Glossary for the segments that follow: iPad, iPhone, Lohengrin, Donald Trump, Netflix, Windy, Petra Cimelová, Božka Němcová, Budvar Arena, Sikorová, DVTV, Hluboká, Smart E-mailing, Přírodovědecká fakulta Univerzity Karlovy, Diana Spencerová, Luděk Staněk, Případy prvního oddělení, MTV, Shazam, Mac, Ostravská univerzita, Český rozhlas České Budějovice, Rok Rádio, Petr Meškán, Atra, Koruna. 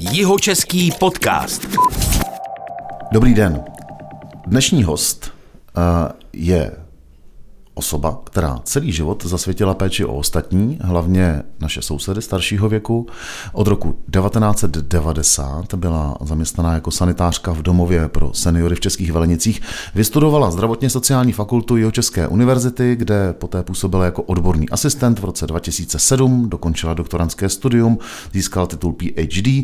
Jihočeský podcast. Dobrý den. Dnešní host je osoba, která celý život zasvětila péči o ostatní, hlavně naše sousedy staršího věku. Od roku 1990 byla zaměstnaná jako sanitářka v domově pro seniory v Českých Velenicích. Vystudovala zdravotně sociální fakultu Jihočeské univerzity, kde poté působila jako odborný asistent. V roce 2007 dokončila doktorandské studium, získala titul PhD,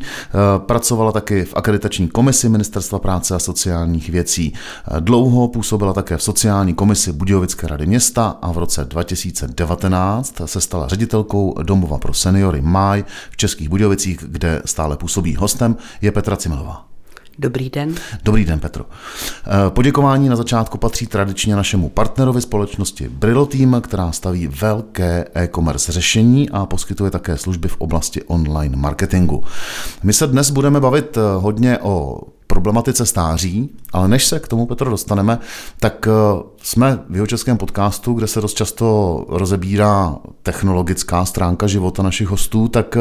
pracovala taky v akreditační komisi Ministerstva práce a sociálních věcí. Dlouho působila také v sociální komisi Budějovické rady města a v roce 2019 se stala ředitelkou Domova pro seniory Máj v Českých Budějovicích, kde stále působí. Hostem je Petra Cimelová. Dobrý den. Dobrý den, Petro. Poděkování na začátku patří tradičně našemu partnerovi společnosti Brillo Team, která staví velké e-commerce řešení a poskytuje také služby v oblasti online marketingu. My se dnes budeme bavit hodně o problematice stáří, ale než se k tomu, Petro, dostaneme, tak jsme v Jihočeském podcastu, kde se dost často rozebírá technologická stránka života našich hostů, tak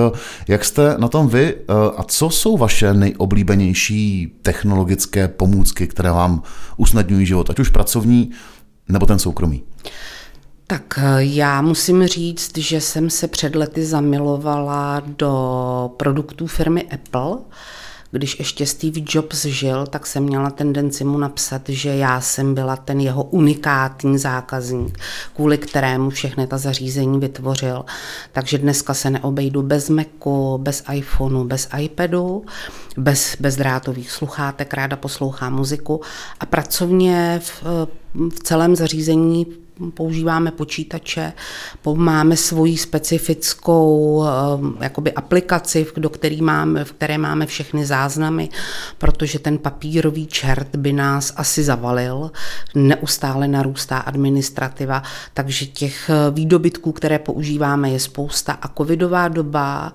jak jste na tom vy a co jsou vaše nejoblíbenější technologické pomůcky, které vám usnadňují život, ať už pracovní nebo ten soukromý? Tak já musím říct, že jsem se před lety zamilovala do produktů firmy Apple. Když ještě Steve Jobs žil, tak jsem měla tendenci mu napsat, že já jsem byla ten jeho unikátní zákazník, kvůli kterému všechny ta zařízení vytvořil. Takže dneska se neobejdu bez Macu, bez iPhoneu, bez iPadu, bez bezdrátových sluchátek, ráda poslouchám muziku a pracovně v celém zařízení používáme počítače, máme svoji specifickou jakoby aplikaci, v které máme všechny záznamy, protože ten papírový čert by nás asi zavalil, neustále narůstá administrativa, takže těch výdobytků, které používáme, je spousta a covidová doba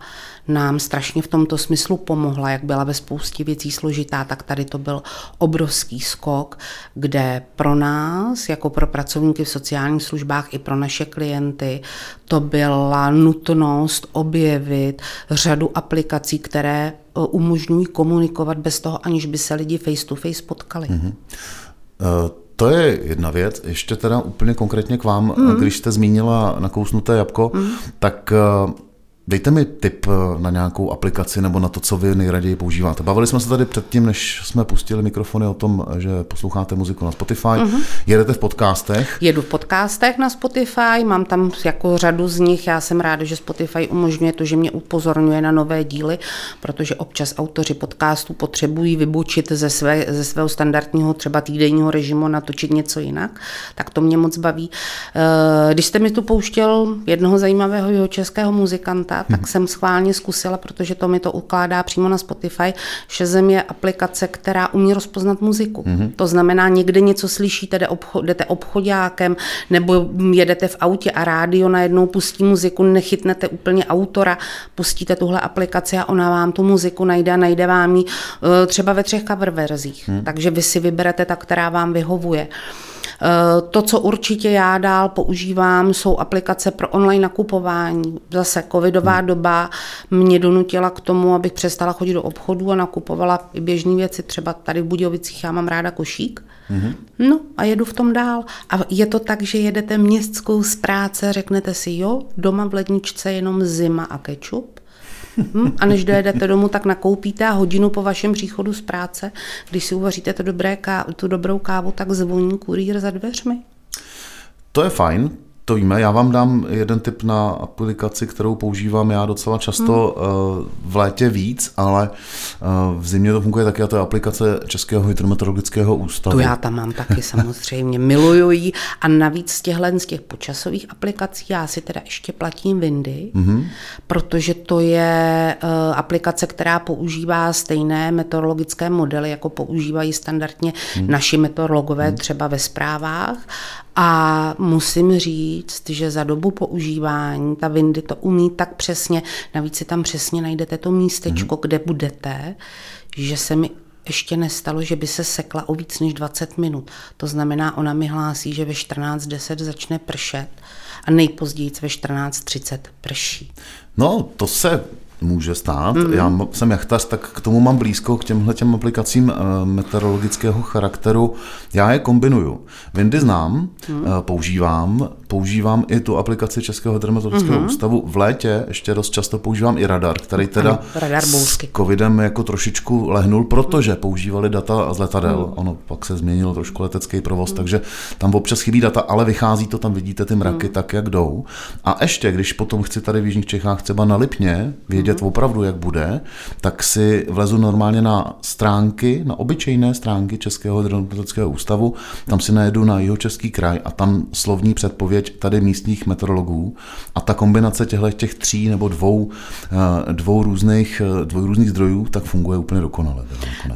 nám strašně v tomto smyslu pomohla, jak byla ve spoustě věcí složitá, tak tady to byl obrovský skok, kde pro nás, jako pro pracovníky v sociálních službách i pro naše klienty, to byla nutnost objevit řadu aplikací, které umožňují komunikovat bez toho, aniž by se lidi face to face potkali. Mm-hmm. To je jedna věc. Ještě teda úplně konkrétně k vám, když jste zmínila nakousnuté jabko, tak dejte mi tip na nějakou aplikaci nebo na to, co vy nejraději používáte. Bavili jsme se tady předtím, než jsme pustili mikrofony, o tom, že posloucháte muziku na Spotify. Mm-hmm. Jedete v podcastech? Jedu v podcastech na Spotify, mám tam jako řadu z nich. Já jsem ráda, že Spotify umožňuje to, že mě upozorňuje na nové díly, protože občas autoři podcastů potřebují vybočit ze svého standardního třeba týdenního režimu, natočit něco jinak. Tak to mě moc baví. Když jste mi tu pouštěl jednoho zajímavého jihočeského muzikanta, tak jsem schválně zkusila, protože to mi to ukládá přímo na Spotify. Shazam je aplikace, která umí rozpoznat muziku. Mm-hmm. To znamená, někde něco slyšíte, jdete obchodákem, nebo jedete v autě a rádio najednou pustí muziku, nechytnete úplně autora, pustíte tuhle aplikaci a ona vám tu muziku najde a najde vám ji třeba ve 3 cover verzích. Mm-hmm. Takže vy si vyberete ta, která vám vyhovuje. To, co určitě já dál používám, jsou aplikace pro online nakupování. Zase covidová doba mě donutila k tomu, abych přestala chodit do obchodu a nakupovala i běžné věci. Třeba tady v Budějovicích já mám ráda košík. Mm-hmm. No a jedu v tom dál. A je to tak, že jedete městskou z práce, řeknete si, jo, doma v ledničce jenom zima a kečup. A než dojedete domů, tak nakoupíte a hodinu po vašem příchodu z práce, když si uvaříte tu dobrou kávu, tak zvoní kurýr za dveřmi. To je fajn, to víme. Já vám dám jeden tip na aplikaci, kterou používám já docela často, v létě víc, ale v zimě to funguje taky, a to je aplikace Českého hydrometeorologického ústavu. To já tam mám taky samozřejmě, miluju ji. A navíc z těch počasových aplikací já si teda ještě platím Windy, protože to je aplikace, která používá stejné meteorologické modely, jako používají standardně naši meteorologové třeba ve zprávách. A musím říct, že za dobu používání ta Windy to umí tak přesně, navíc si tam přesně najdete to místečko, kde budete, že se mi ještě nestalo, že by se sekla o víc než 20 minut. To znamená, ona mi hlásí, že ve 14:10 začne pršet a nejpozději ve 14:30 prší. No, to se může stát. Mm-hmm. Já jsem jachtař, tak k tomu mám blízko, k těmhletěm aplikacím meteorologického charakteru. Já je kombinuju. Windy znám, používám i tu aplikaci Českého hydrometeorologického ústavu. V létě ještě dost často používám i radar, který teda s covidem jako trošičku lehnul, protože používali data z letadel. Ono pak se změnilo trošku letecký provoz, takže tam občas chybí data, ale vychází to, tam vidíte ty mraky tak, jak jdou. A ještě, když potom chci tady v Jižních Čechách třeba na Lipně vědět opravdu, jak bude, tak si vlezu normálně na stránky, na obyčejné stránky Českého hydrometeorologického ústavu, tam si najedu na Jihočeský kraj a tam slovní předpověď tady místních meteorologů a ta kombinace těch tří nebo dvou různých zdrojů, tak funguje úplně dokonale.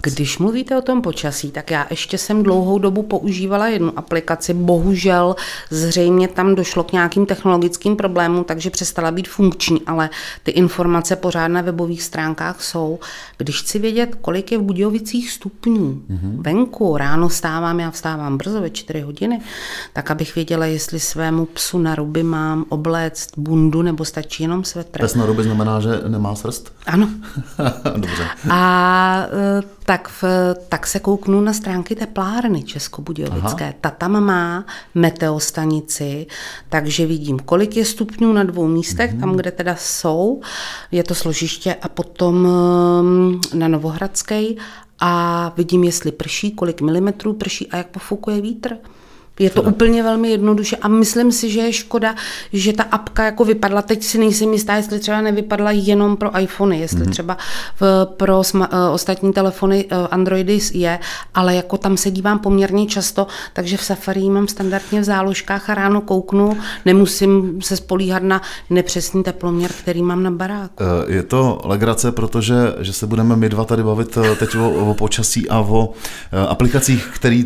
Když mluvíte o tom počasí, tak já ještě jsem dlouhou dobu používala jednu aplikaci, bohužel zřejmě tam došlo k nějakým technologickým problémům, takže přestala být funkční, ale ty informace pořád na webových stránkách jsou. Když chci vědět, kolik je v Budějovicích stupňů venku, ráno vstávám, já vstávám brzo ve 4 hodiny, tak abych věděla, jestli svému psu na ruby mám obléct bundu nebo stačí jenom svetr. Pes na ruby znamená, že nemá srst? Ano. Dobře. A tak se kouknu na stránky teplárny Českobudějovické. Aha. Ta tam má meteostanici, takže vidím, kolik je stupňů na dvou místech, tam, kde teda jsou. Je to složiště a potom na Novohradské a vidím, jestli prší, kolik milimetrů prší a jak pofukuje vítr. Je to úplně velmi jednoduše a myslím si, že je škoda, že ta apka jako vypadla, teď si nejsem jistá, jestli třeba nevypadla jenom pro iPhony, jestli třeba pro ostatní telefony Androidy je, ale jako tam se dívám poměrně často, takže v Safari mám standardně v záložkách a ráno kouknu, nemusím se spolíhat na nepřesný teploměr, který mám na baráku. Je to legrace, protože že se budeme my dva tady bavit teď o počasí a o aplikacích, který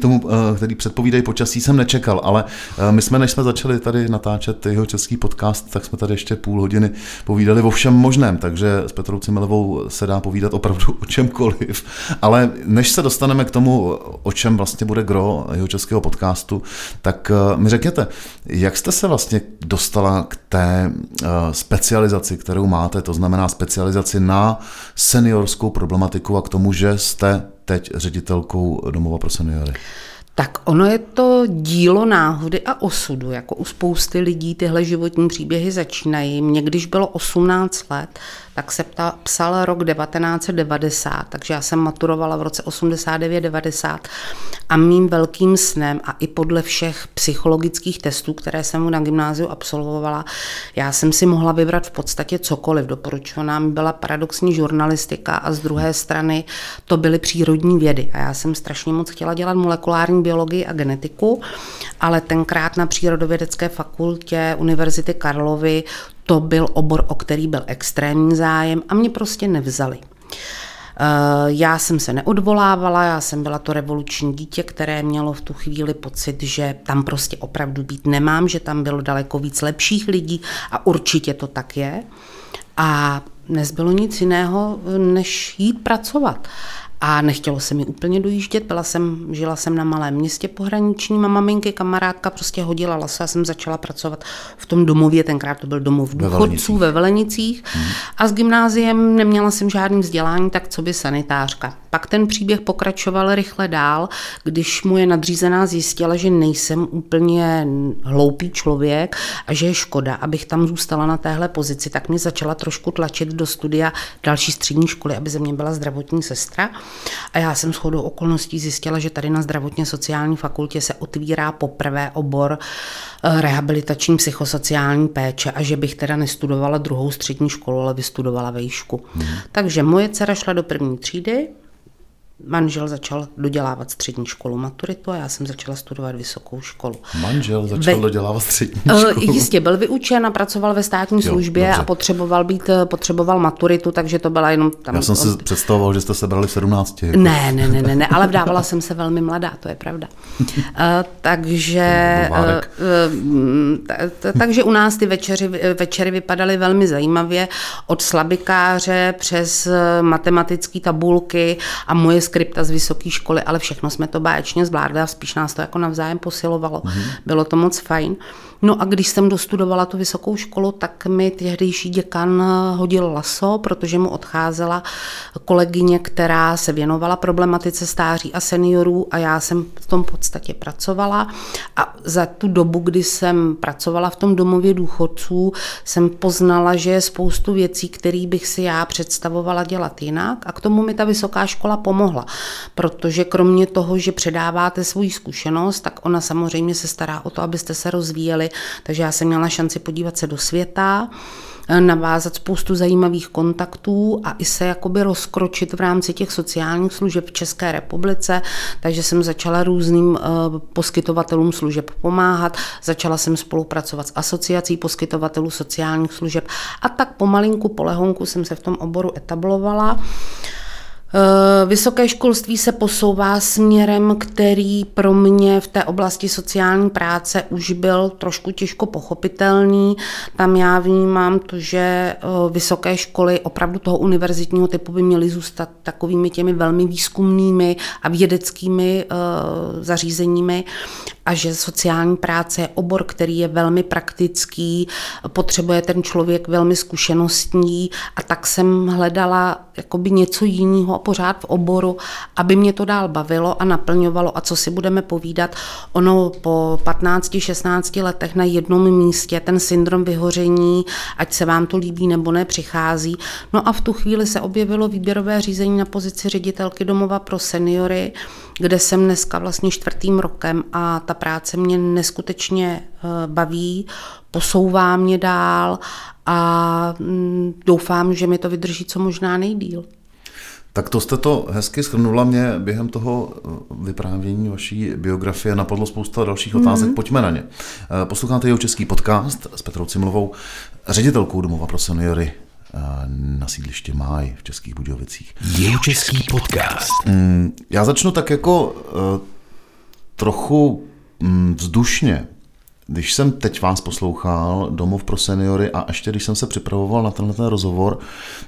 předpovídají počasí, jsem nečekal, ale my jsme, než jsme začali tady natáčet jeho český podcast, tak jsme tady ještě půl hodiny povídali o všem možném, takže s Petrou Cimelovou se dá povídat opravdu o čemkoliv. Ale než se dostaneme k tomu, o čem vlastně bude gro jeho českého podcastu, tak mi řekněte, jak jste se vlastně dostala k té specializaci, kterou máte, to znamená specializaci na seniorskou problematiku a k tomu, že jste teď ředitelkou Domova pro seniory? Tak ono je to dílo náhody a osudu, jako u spousty lidí tyhle životní příběhy začínají. Mně když bylo 18 let, tak se psal rok 1990, takže já jsem maturovala v roce 89-90 a mým velkým snem a i podle všech psychologických testů, které jsem na gymnáziu absolvovala, já jsem si mohla vybrat v podstatě cokoliv. Doporučovaná mi byla paradoxní žurnalistika a z druhé strany to byly přírodní vědy a já jsem strašně moc chtěla dělat molekulární biologii a genetiku, ale tenkrát na Přírodovědecké fakultě Univerzity Karlovy to byl obor, o který byl extrémní zájem a mě prostě nevzali. Já jsem se neodvolávala, já jsem byla to revoluční dítě, které mělo v tu chvíli pocit, že tam prostě opravdu být nemám, že tam bylo daleko víc lepších lidí a určitě to tak je. A nezbylo nic jiného, než jít pracovat. A nechtělo se mi úplně dojíždět, žila jsem na malém městě pohraničním a maminky, kamarádka prostě hodila laso. Já jsem začala pracovat v tom domově, tenkrát to byl domov důchodců ve Velenicích a s gymnáziem neměla jsem žádný vzdělání, tak co by sanitářka. Pak ten příběh pokračoval rychle dál, když moje nadřízená zjistila, že nejsem úplně hloupý člověk a že je škoda, abych tam zůstala na téhle pozici, tak mě začala trošku tlačit do studia další střední školy, aby ze mě byla zdravotní sestra. A já jsem shodou okolností zjistila, že tady na zdravotně sociální fakultě se otvírá poprvé obor rehabilitační psychosociální péče a že bych teda nestudovala druhou střední školu, ale vystudovala vejšku. Takže moje dcera šla do první třídy, manžel začal dodělávat střední školu, maturitu a já jsem začala studovat vysokou školu. Manžel začal dodělávat střední školu? Jistě, byl vyučen a pracoval ve státní službě a potřeboval maturitu, takže to byla jenom tam... Já jsem si představoval, že jste se brali v 17. Jako. Ne, ale vdávala jsem se velmi mladá, to je pravda. Takže u nás ty večery vypadaly velmi zajímavě, od slabikáře přes matematické tabulky a moje skripta z vysoké školy, ale všechno jsme to báječně zvládli a spíš nás to jako navzájem posilovalo. Mm-hmm. Bylo to moc fajn. No a když jsem dostudovala tu vysokou školu, tak mi tehdejší děkan hodil laso, protože mu odcházela kolegyně, která se věnovala problematice stáří a seniorů a já jsem v tom podstatě pracovala. A za tu dobu, kdy jsem pracovala v tom domově důchodců, jsem poznala, že je spoustu věcí, které bych si já představovala dělat jinak a k tomu mi ta vysoká škola pomohla, protože kromě toho, že předáváte svou zkušenost, tak ona samozřejmě se stará o to, abyste se rozvíjeli, takže já jsem měla šanci podívat se do světa, navázat spoustu zajímavých kontaktů a i se jakoby rozkročit v rámci těch sociálních služeb v České republice, takže jsem začala různým poskytovatelům služeb pomáhat, začala jsem spolupracovat s asociací poskytovatelů sociálních služeb a tak pomalinku, polehonku jsem se v tom oboru etablovala. Vysoké školství se posouvá směrem, který pro mě v té oblasti sociální práce už byl trošku těžko pochopitelný. Tam já vnímám to, že vysoké školy opravdu toho univerzitního typu by měly zůstat takovými těmi velmi výzkumnými a vědeckými zařízeními a že sociální práce je obor, který je velmi praktický, potřebuje ten člověk velmi zkušenostní a tak jsem hledala jakoby něco jiného pořád v oboru, aby mě to dál bavilo a naplňovalo a co si budeme povídat, ono po 15-16 letech na jednom místě ten syndrom vyhoření, ať se vám to líbí nebo ne, přichází. No a v tu chvíli se objevilo výběrové řízení na pozici ředitelky domova pro seniory, kde jsem dneska vlastně 4. rokem a ta práce mě neskutečně baví, posouvá mě dál a doufám, že mi to vydrží co možná nejdýl. Tak to jste to hezky shrnula, mě během toho vyprávění vaší biografie napadlo spousta dalších otázek, pojďme na ně. Posloucháte Jihočeský podcast s Petrou Cimelovou, ředitelkou domova pro seniory na sídlišti Máj v Českých Budějovicích. Jihočeský podcast. Já začnu tak jako trochu vzdušně. Když jsem teď vás poslouchal, Domov pro seniory, a ještě když jsem se připravoval na tenhle rozhovor,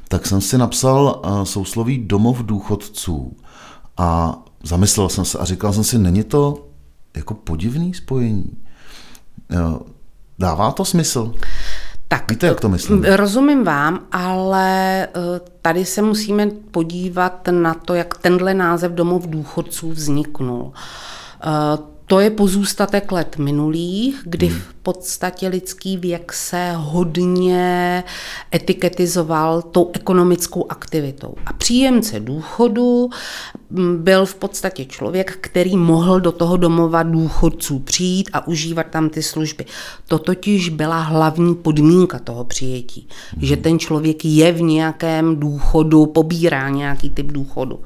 tak jsem si napsal sousloví domov důchodců a zamyslel jsem se a říkal jsem si, není to jako podivný spojení? Dává to smysl? Tak, víte, jak to myslím? Rozumím vám, ale tady se musíme podívat na to, jak tenhle název domov důchodců vzniknul. To je pozůstatek let minulých, kdy v podstatě lidský věk se hodně etiketizoval tou ekonomickou aktivitou. A příjemce důchodu byl v podstatě člověk, který mohl do toho domova důchodců přijít a užívat tam ty služby. To totiž byla hlavní podmínka toho přijetí, že ten člověk je v nějakém důchodu, pobírá nějaký typ důchodu.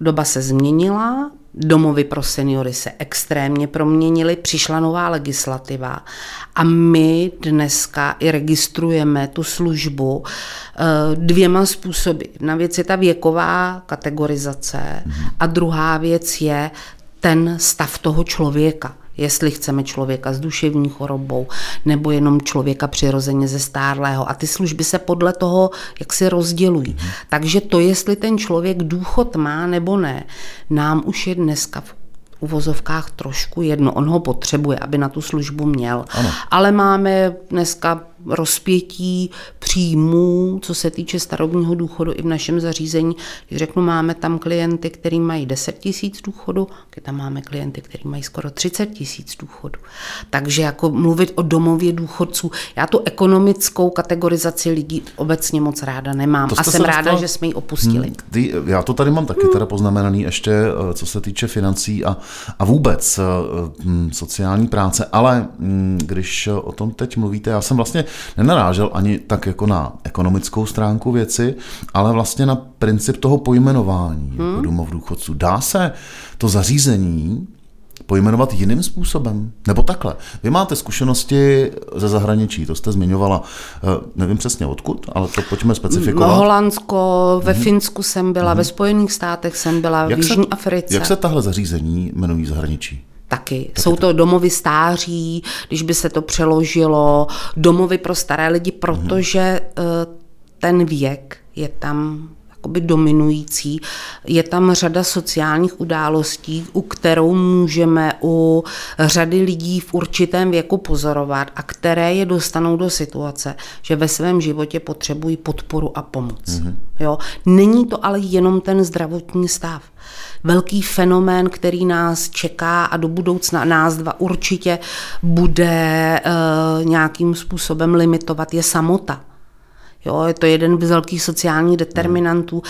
Doba se změnila, domovy pro seniory se extrémně proměnily, přišla nová legislativa a my dneska i registrujeme tu službu dvěma způsoby. Jedna věc je ta věková kategorizace a druhá věc je ten stav toho člověka. Jestli chceme člověka s duševní chorobou nebo jenom člověka přirozeně zestárlého. A ty služby se podle toho, jak si rozdělují. Takže to, jestli ten člověk důchod má nebo ne, nám už je dneska v uvozovkách trošku jedno. On ho potřebuje, aby na tu službu měl. Ano. Ale máme dneska rozpětí příjmů, co se týče starobního důchodu i v našem zařízení. Když řeknu, máme tam klienty, který mají 10 000 důchodu, když tam máme klienty, který mají skoro 30 000 důchodu. Takže jako mluvit o domově důchodců, já tu ekonomickou kategorizaci lidí obecně moc ráda nemám a jsem ráda, že jsme ji opustili. Já to tady mám taky teda poznamenaný ještě, co se týče financí a vůbec sociální práce, ale když o tom teď mluvíte, já jsem vlastně nenarážel ani tak jako na ekonomickou stránku věci, ale vlastně na princip toho pojmenování jako domov důchodců. Dá se to zařízení pojmenovat jiným způsobem? Nebo takhle. Vy máte zkušenosti ze zahraničí, to jste zmiňovala, nevím přesně odkud, ale to pojďme specifikovat. Holandsko, ve Finsku jsem byla, ve Spojených státech jsem byla, v Jižní Africe. Jak se tahle zařízení jmenují v zahraničí? Taky. Jsou to domovy stáří, když by se to přeložilo, domovy pro staré lidi, protože ten věk je tam dominující. Je tam řada sociálních událostí, u kterou můžeme u řady lidí v určitém věku pozorovat a které je dostanou do situace, že ve svém životě potřebují podporu a pomoc. Mm-hmm. Jo? Není to ale jenom ten zdravotní stav. Velký fenomén, který nás čeká a do budoucna nás dva určitě bude nějakým způsobem limitovat, je samota. Jo, je to jeden z velkých sociálních determinantů.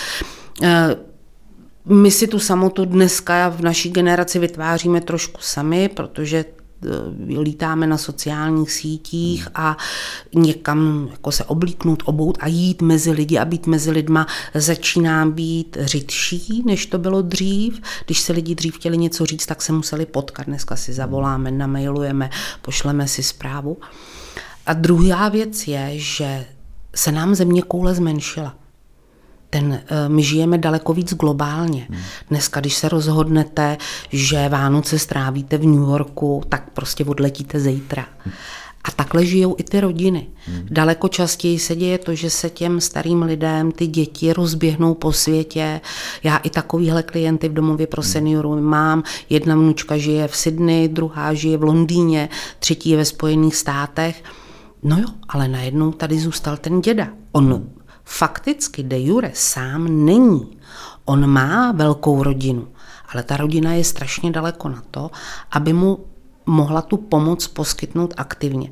My si tu samotu dneska v naší generaci vytváříme trošku sami, protože lítáme na sociálních sítích a někam jako se oblíknout, obout a jít mezi lidi a být mezi lidma začíná být řidší, než to bylo dřív. Když se lidi dřív chtěli něco říct, tak se museli potkat. Dneska si zavoláme, namailujeme, pošleme si zprávu. A druhá věc je, že se nám země koule zmenšila. My žijeme daleko víc globálně. Dneska, když se rozhodnete, že Vánoce strávíte v New Yorku, tak prostě odletíte zítra. A takhle žijou i ty rodiny. Daleko častěji se děje to, že se těm starým lidem ty děti rozběhnou po světě. Já i takovýhle klienty v domově pro seniorů mám. Jedna vnučka žije v Sydney, druhá žije v Londýně, třetí je ve Spojených státech. No jo, ale najednou tady zůstal ten děda. On fakticky de jure sám není. On má velkou rodinu, ale ta rodina je strašně daleko na to, aby mu mohla tu pomoc poskytnout aktivně.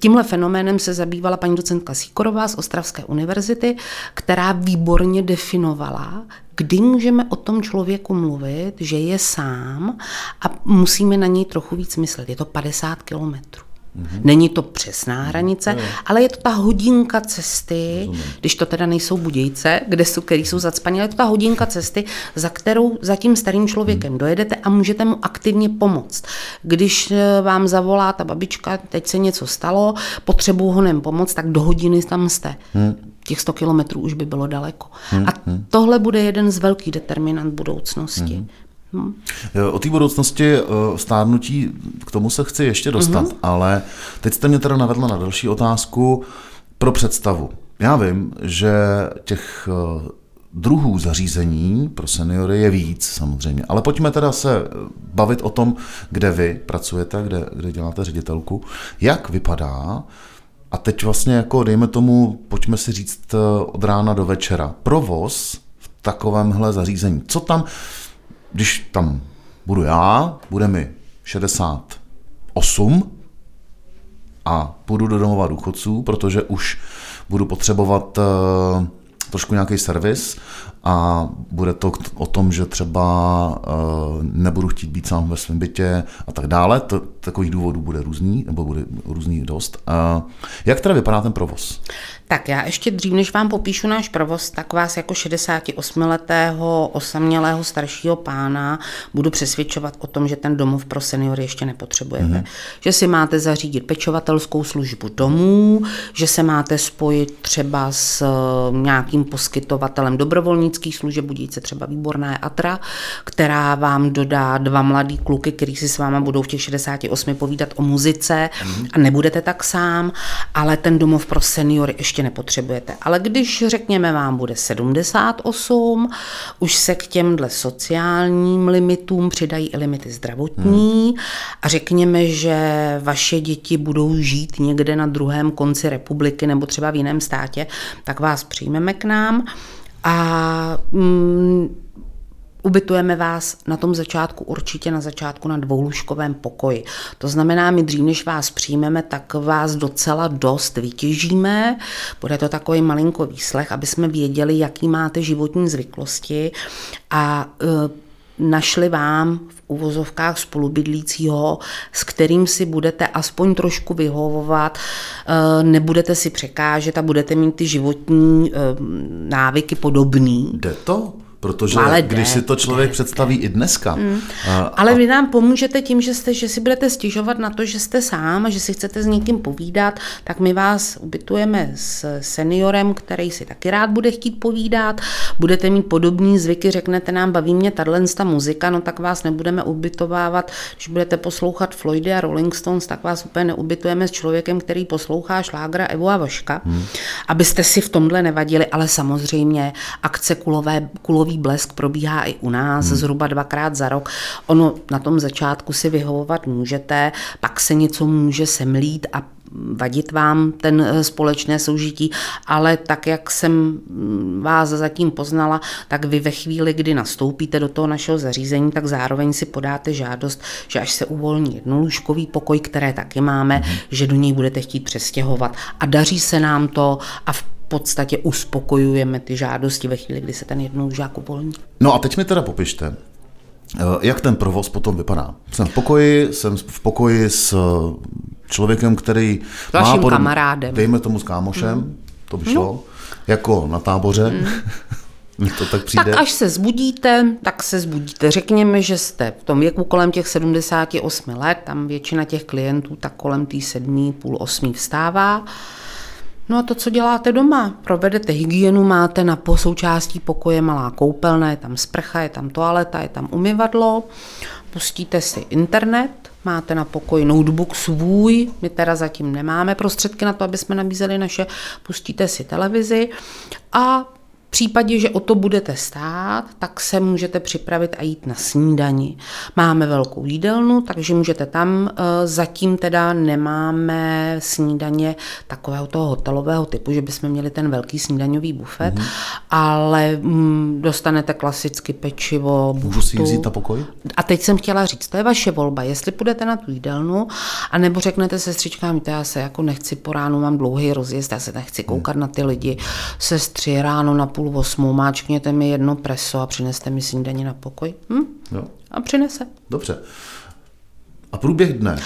Tímhle fenoménem se zabývala paní docentka Sikorová z Ostravské univerzity, která výborně definovala, kdy můžeme o tom člověku mluvit, že je sám a musíme na něj trochu víc myslet. Je to 50 kilometrů. Není to přesná hranice, ale je to ta hodinka cesty, když to teda nejsou Budějce, který jsou zacpaní, ale je to ta hodinka cesty, za kterou za tím starým člověkem dojedete a můžete mu aktivně pomoct. Když vám zavolá ta babička, teď se něco stalo, potřebuju honem pomoct, tak do hodiny tam jste. Těch 100 kilometrů už by bylo daleko. A tohle bude jeden z velkých determinant budoucnosti. O té budoucnosti stárnutí, k tomu se chci ještě dostat, ale teď jste mě teda navedla na další otázku pro představu. Já vím, že těch druhů zařízení pro seniory je víc samozřejmě, ale pojďme teda se bavit o tom, kde vy pracujete, kde děláte ředitelku, jak vypadá a teď vlastně jako dejme tomu, pojďme si říct od rána do večera, provoz v takovémhle zařízení, co tam. Když tam budu já, bude mi 68 a půjdu do domova důchodců, protože už budu potřebovat trošku nějaký servis a bude to o tom, že třeba nebudu chtít být sám ve svém bytě a tak dále. Takových důvodů bude různý, nebo bude různý dost. Jak teda vypadá ten provoz? Tak já ještě dřív, než vám popíšu náš provoz, tak vás jako 68-letého osamělého staršího pána budu přesvědčovat o tom, že ten domov pro seniory ještě nepotřebujete. Že si máte zařídit pečovatelskou službu domů, že se máte spojit třeba s nějakým poskytovatelem dobrovolnických služeb, Budějce třeba výborná je Atra, která vám dodá 2 mladý kluky, který si s váma budou v těch 68 povídat o muzice a nebudete tak sám, ale ten domov pro seniory ještě nepotřebujete. Ale když řekněme vám bude 78, už se k těmhle sociálním limitům přidají i limity zdravotní a řekněme, že vaše děti budou žít někde na druhém konci republiky nebo třeba v jiném státě, tak vás přijmeme k nám a ubytujeme vás na tom začátku, určitě na začátku na dvoulůžkovém pokoji. To znamená, my dřív, než vás přijmeme, tak vás docela dost vytěžíme. Bude to takový malinko výslech, aby jsme věděli, jaký máte životní zvyklosti a našli vám v uvozovkách spolubydlícího, s kterým si budete aspoň trošku vyhovovat, nebudete si překážet a budete mít ty životní návyky podobný. Jde to? Protože když si to člověk představí i dneska. Ale vy nám pomůžete tím, že si budete stěžovat na to, že jste sám a že si chcete s někým povídat, tak my vás ubytujeme s seniorem, který si taky rád bude chtít povídat, budete mít podobný zvyky, řeknete nám, baví mě tato muzika, no tak vás nebudeme ubytovávat, když budete poslouchat Floydy a Rolling Stones, tak vás úplně neubytujeme s člověkem, který poslouchá šlágra Evu a Vaška, abyste si v tomhle nevadili, ale samozřejmě akce Kulový blesk probíhá i u nás zhruba 2x za rok. Ono na tom začátku si vyhovovat můžete, pak se něco může semlít a vadit vám ten společné soužití, ale tak, jak jsem vás zatím poznala, tak vy ve chvíli, kdy nastoupíte do toho našeho zařízení, tak zároveň si podáte žádost, že až se uvolní jednolůžkový pokoj, které taky máme, že do něj budete chtít přestěhovat. A daří se nám to a v podstatě uspokojujeme ty žádosti ve chvíli, kdy se ten jednolůžák uvolní. No a teď mi teda popište, jak ten provoz potom vypadá. Jsem v pokoji s člověkem, který má kamarádem. Dejme tomu s kámošem, to by šlo, jako na táboře. To tak přijde. Tak až se zbudíte, Řekněme, že jste v tom věku kolem těch 78 let, tam většina těch klientů tak kolem tý 7, půl 8 vstává. No a to, co děláte doma, provedete hygienu, máte na součástí pokoje malá koupelna, je tam sprcha, je tam toaleta, je tam umyvadlo, pustíte si internet, máte na pokoji notebook svůj, my teda zatím nemáme prostředky na to, aby jsme nabízeli naše, pustíte si televizi a v případě, že o to budete stát, tak se můžete připravit a jít na snídani. Máme velkou jídelnu, takže můžete tam, zatím teda nemáme snídaně takového toho hotelového typu, že bychom měli ten velký snídaňový bufet, ale dostanete klasicky pečivo, buchtu. Můžu si ji vzít na pokoj? A teď jsem chtěla říct, to je vaše volba, jestli půjdete na tu jídelnu, anebo řeknete sestřičkám, víte, já se jako nechci po ránu, mám dlouhý rozjezd, já se nechci koukat na ty lidi, sestři ráno na 7:30, máčkněte mi 1 preso a přineste mi snídani na pokoj. A přinese. Dobře. A průběh dne?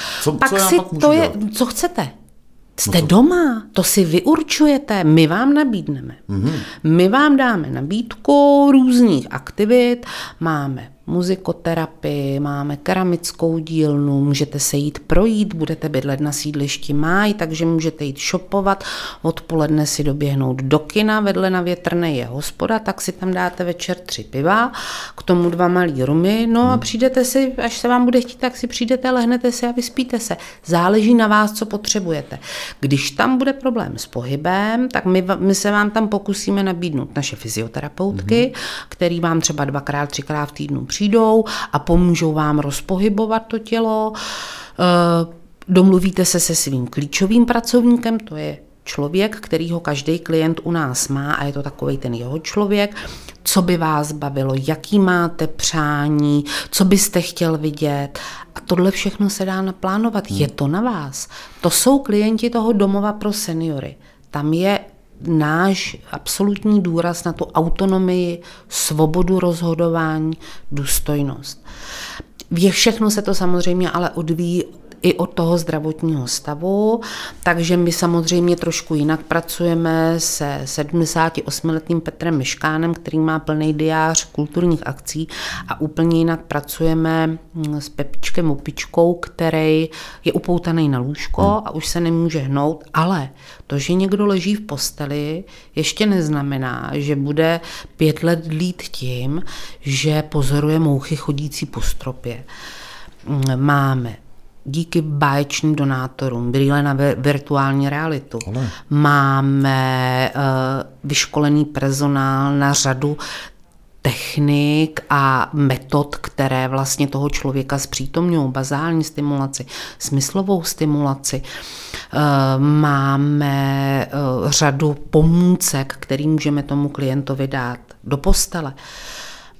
Co chcete? Jste doma, to si vy určujete, my vám nabídneme. My vám dáme nabídku různých aktivit, máme muzikoterapii, máme keramickou dílnu, můžete se jít projít, budete bydlet na sídlišti Máj, takže můžete jít shopovat, odpoledne si doběhnout do kina, vedle na Větrné je hospoda, tak si tam dáte večer 3 piva, k tomu 2 malý rumy, no a přijdete si, až se vám bude chtít, tak si přijdete, lehnete si a vyspíte se. Záleží na vás, co potřebujete. Když tam bude problém s pohybem, tak my se vám tam pokusíme nabídnout naše fyzioterapeutky, který vám třeba 2x, 3x v týdnu přijdou a pomůžou vám rozpohybovat to tělo. Domluvíte se svým klíčovým pracovníkem, to je člověk, kterýho každý klient u nás má a je to takovej ten jeho člověk, co by vás bavilo, jaký máte přání, co byste chtěl vidět a tohle všechno se dá naplánovat, je to na vás. To jsou klienti toho domova pro seniory. Tam je náš absolutní důraz na tu autonomii, svobodu rozhodování, důstojnost. Všechno se to samozřejmě ale odvíjí i od toho zdravotního stavu, takže my samozřejmě trošku jinak pracujeme se 78-letým Petrem Miškánem, který má plný diář kulturních akcí a úplně jinak pracujeme s Pepičkem Opičkou, který je upoutaný na lůžko a už se nemůže hnout, ale to, že někdo leží v posteli, ještě neznamená, že bude 5 let dlít tím, že pozoruje mouchy chodící po stropě. Máme díky báječným donátorům brýle na virtuální realitu. Máme vyškolený personál na řadu technik a metod, které vlastně toho člověka zpřítomňují, bazální stimulaci, smyslovou stimulaci. Máme řadu pomůcek, který můžeme tomu klientovi dát do postele.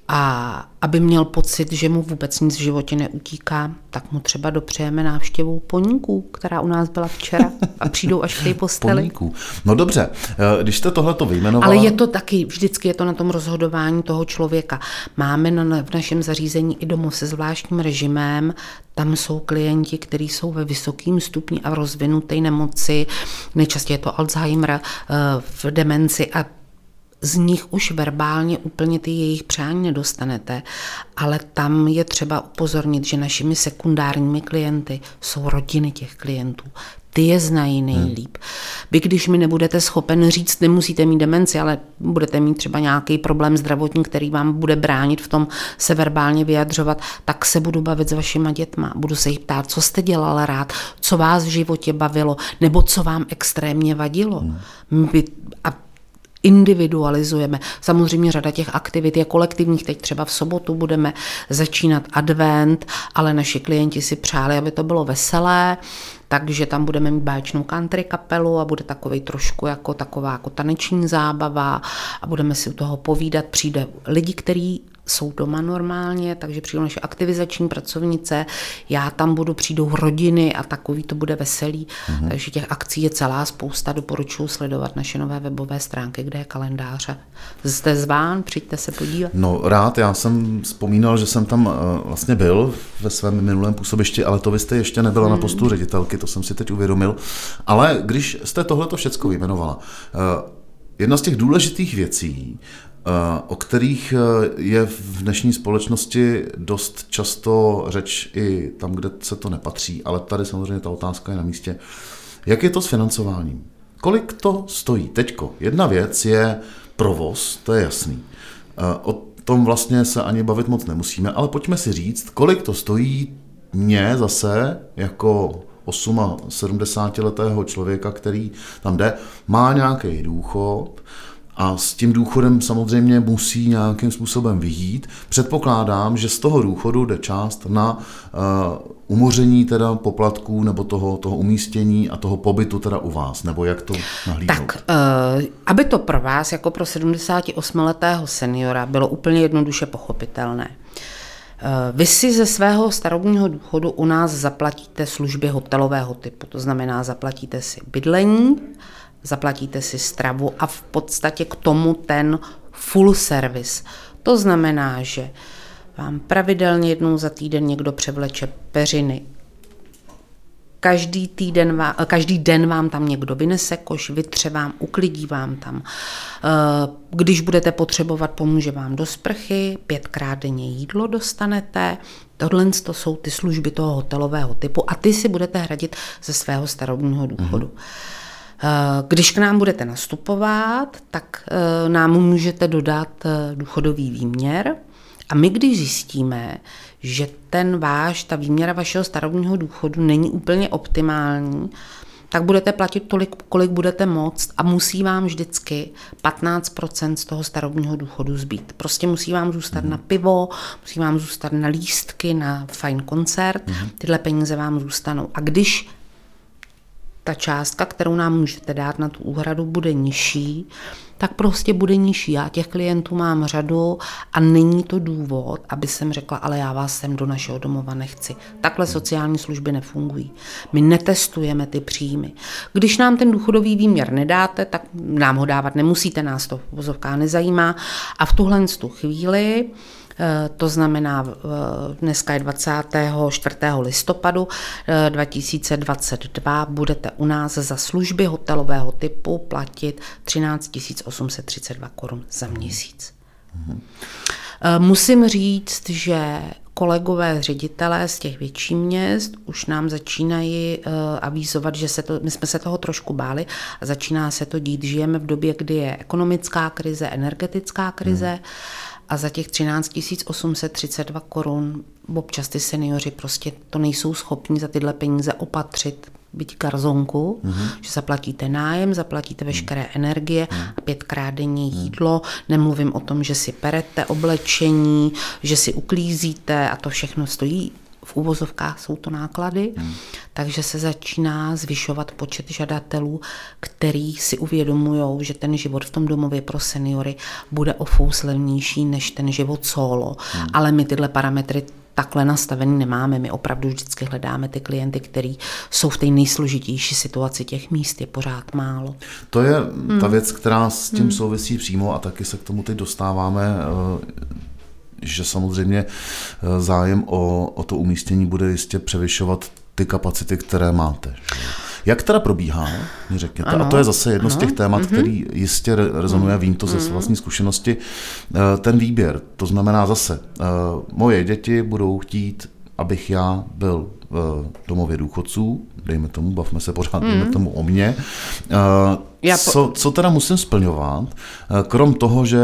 A aby měl pocit, že mu vůbec nic v životě neutíká, tak mu třeba dopřejeme návštěvu poníků, která u nás byla včera a přijdou až v té posteli. Poníků. No dobře, když jste tohleto vyjmenovala. Ale je to taky, vždycky je to na tom rozhodování toho člověka. Máme v našem zařízení i domov se zvláštním režimem, tam jsou klienti, kteří jsou ve vysokém stupni a rozvinuté nemoci, nejčastěji je to Alzheimer, v demenci a z nich už verbálně úplně ty jejich přání nedostanete, ale tam je třeba upozornit, že našimi sekundárními klienty jsou rodiny těch klientů. Ty je znají nejlíp. Vy, když mi nebudete schopen říct, nemusíte mít demenci, ale budete mít třeba nějaký problém zdravotní, který vám bude bránit v tom se verbálně vyjadřovat, tak se budu bavit s vašima dětma. Budu se jich ptát, co jste dělala rád, co vás v životě bavilo, nebo co vám extrémně vadilo. A individualizujeme. Samozřejmě řada těch aktivit je kolektivních. Teď třeba v sobotu budeme začínat advent, ale naši klienti si přáli, aby to bylo veselé, takže tam budeme mít báječnou country kapelu a bude takovej trošku jako taková jako taneční zábava a budeme si u toho povídat. Přijde lidi, kteří jsou doma normálně, takže přijdou naše aktivizační pracovnice, já tam budu, přijdou rodiny a takový to bude veselý. Mhm. Takže těch akcí je celá spousta, doporučuji sledovat naše nové webové stránky, kde je kalendáře. Jste zván, přijďte se podívat. No rád, já jsem vzpomínal, že jsem tam vlastně byl ve svém minulém působišti, ale to vy jste ještě nebyla na postu ředitelky, to jsem si teď uvědomil. Ale když jste tohleto všecko vyjmenovala, jedna z těch důležitých věcí, o kterých je v dnešní společnosti dost často řeč i tam, kde se to nepatří, ale tady samozřejmě ta otázka je na místě. Jak je to s financováním? Kolik to stojí teďko? Jedna věc je provoz, to je jasný. O tom vlastně se ani bavit moc nemusíme, ale pojďme si říct, kolik to stojí mě zase jako 78letého člověka, který tam jde, má nějaký důchod, a s tím důchodem samozřejmě musí nějakým způsobem vyjít. Předpokládám, že z toho důchodu jde část na umoření teda poplatků nebo toho umístění a toho pobytu teda u vás, nebo jak to nahlídnout? Tak, aby to pro vás jako pro 78letého seniora bylo úplně jednoduše pochopitelné. Vy si ze svého starobního důchodu u nás zaplatíte služby hotelového typu, to znamená zaplatíte si bydlení, zaplatíte si stravu a v podstatě k tomu ten full service. To znamená, že vám pravidelně jednou za týden někdo převleče peřiny. Každý den vám tam někdo vynese koš, vytře vám, uklidí vám tam. Když budete potřebovat, pomůže vám do sprchy, 5krát denně jídlo dostanete. Tohle jsou ty služby toho hotelového typu a ty si budete hradit ze svého starobního důchodu. Mm-hmm. Když k nám budete nastupovat, tak nám můžete dodat důchodový výměr a my, když zjistíme, že ta výměra vašeho starobního důchodu není úplně optimální, tak budete platit tolik, kolik budete moct a musí vám vždycky 15% z toho starobního důchodu zbýt. Prostě musí vám zůstat na pivo, musí vám zůstat na lístky, na fajn koncert, tyhle peníze vám zůstanou. A když ta částka, kterou nám můžete dát na tu úhradu, bude nižší, tak prostě bude nižší. Já těch klientů mám řadu a není to důvod, aby jsem řekla, ale já vás sem do našeho domova nechci. Takhle sociální služby nefungují. My netestujeme ty příjmy. Když nám ten důchodový výměr nedáte, tak nám ho dávat nemusíte, nás to v vozovkách nezajímá. A v tuhle chvíli, to znamená, dneska je 24. listopadu 2022, budete u nás za služby hotelového typu platit 13 832 korun za měsíc. Musím říct, že kolegové ředitelé z těch větších měst už nám začínají avizovat, že my jsme se toho trošku báli a začíná se to dít. Žijeme v době, kdy je ekonomická krize, energetická krize, a za těch 13 832 korun občas ty seniori prostě to nejsou schopni za tyhle peníze opatřit byť garzonku, že zaplatíte nájem, zaplatíte veškeré energie a 5krát denně jídlo, nemluvím o tom, že si perete oblečení, že si uklízíte a to všechno stojí. V uvozovkách jsou to náklady, takže se začíná zvyšovat počet žadatelů, který si uvědomují, že ten život v tom domově pro seniory bude o fous levnější než ten život solo. Ale my tyhle parametry takhle nastavený nemáme. My opravdu vždycky hledáme ty klienty, kteří jsou v té nejsložitější situaci, těch míst je pořád málo. To je ta věc, která s tím souvisí přímo a taky se k tomu teď dostáváme, že samozřejmě zájem o to umístění bude jistě převyšovat ty kapacity, které máte. Jak teda probíhá, mi řekněte, ano, a to je zase jedno z těch témat, který jistě rezonuje, vím to ze vlastní zkušenosti, ten výběr, to znamená zase, moje děti budou chtít, abych já byl v domově důchodců, dejme tomu, bavme se pořád, dejme tomu o mně. Co teda musím splňovat? Krom toho, že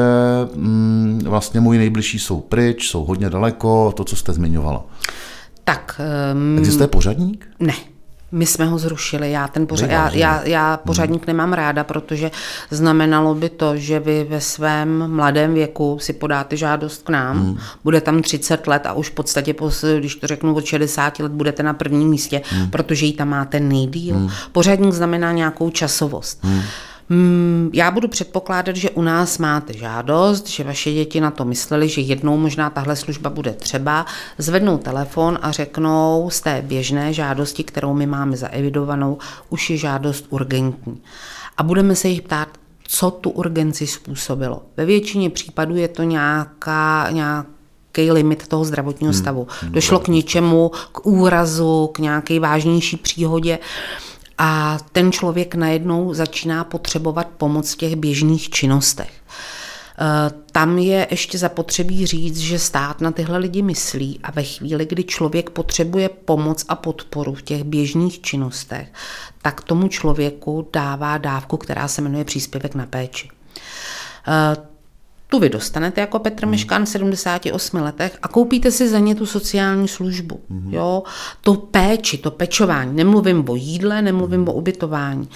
vlastně moji nejbližší jsou pryč, jsou hodně daleko, to, co jste zmiňovala. Tak. Existuje pořadník? Ne. My jsme ho zrušili, já pořadník nemám ráda, protože znamenalo by to, že vy ve svém mladém věku si podáte žádost k nám, bude tam 30 let a už v podstatě, když to řeknu, od 60 let budete na prvním místě, protože ji tam máte nejdýl. Pořadník znamená nějakou časovost. Já budu předpokládat, že u nás máte žádost, že vaše děti na to mysleli, že jednou možná tahle služba bude třeba, zvednou telefon a řeknou z té běžné žádosti, kterou my máme zaevidovanou, už je žádost urgentní. A budeme se jich ptát, co tu urgenci způsobilo. Ve většině případů je to nějaký limit toho zdravotního stavu. Došlo k něčemu, k úrazu, k nějaké vážnější příhodě. A ten člověk najednou začíná potřebovat pomoc v těch běžných činnostech. Tam je ještě zapotřebí říct, že stát na tyhle lidi myslí a ve chvíli, kdy člověk potřebuje pomoc a podporu v těch běžných činnostech, tak tomu člověku dává dávku, která se jmenuje příspěvek na péči. Tu vy dostanete jako Petr Meškán v 78 letech a koupíte si za ně tu sociální službu. Jo? To péči, to pečování, nemluvím o jídle, nemluvím o ubytování.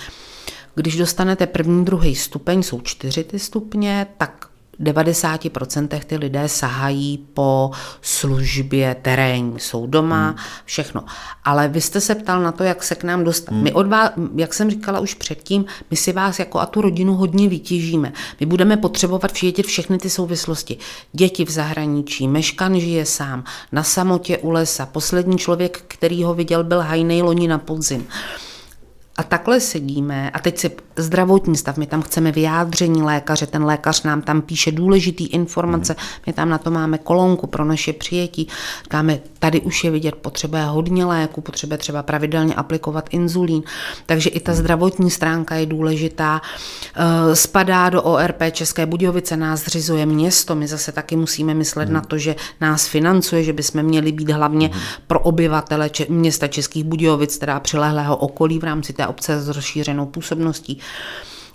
Když dostanete první, druhý stupeň, jsou 4 ty stupně, tak v 90% ty lidé sahají po službě terénní, jsou doma, všechno. Ale vy jste se ptal na to, jak se k nám dostat. My od vás, jak jsem říkala už předtím, my si vás jako a tu rodinu hodně vytěžíme. My budeme potřebovat vědět všechny ty souvislosti. Děti v zahraničí, Meškan žije sám, na samotě u lesa, poslední člověk, který ho viděl, byl hajnej loni na podzim. A takhle sedíme, a teď si zdravotní stav, my tam chceme vyjádření lékaře, ten lékař nám tam píše důležitý informace, my tam na to máme kolonku pro naše přijetí, dáme, tady už je vidět, potřebuje hodně léku, potřebuje třeba pravidelně aplikovat inzulín, takže i ta zdravotní stránka je důležitá, spadá do ORP České Budějovice, nás zřizuje město, my zase taky musíme myslet na to, že nás financuje, že bychom měli být hlavně pro obyvatele města Českých Budějovic, teda přilehlého okolí v rámci té obce s rozšířenou působností.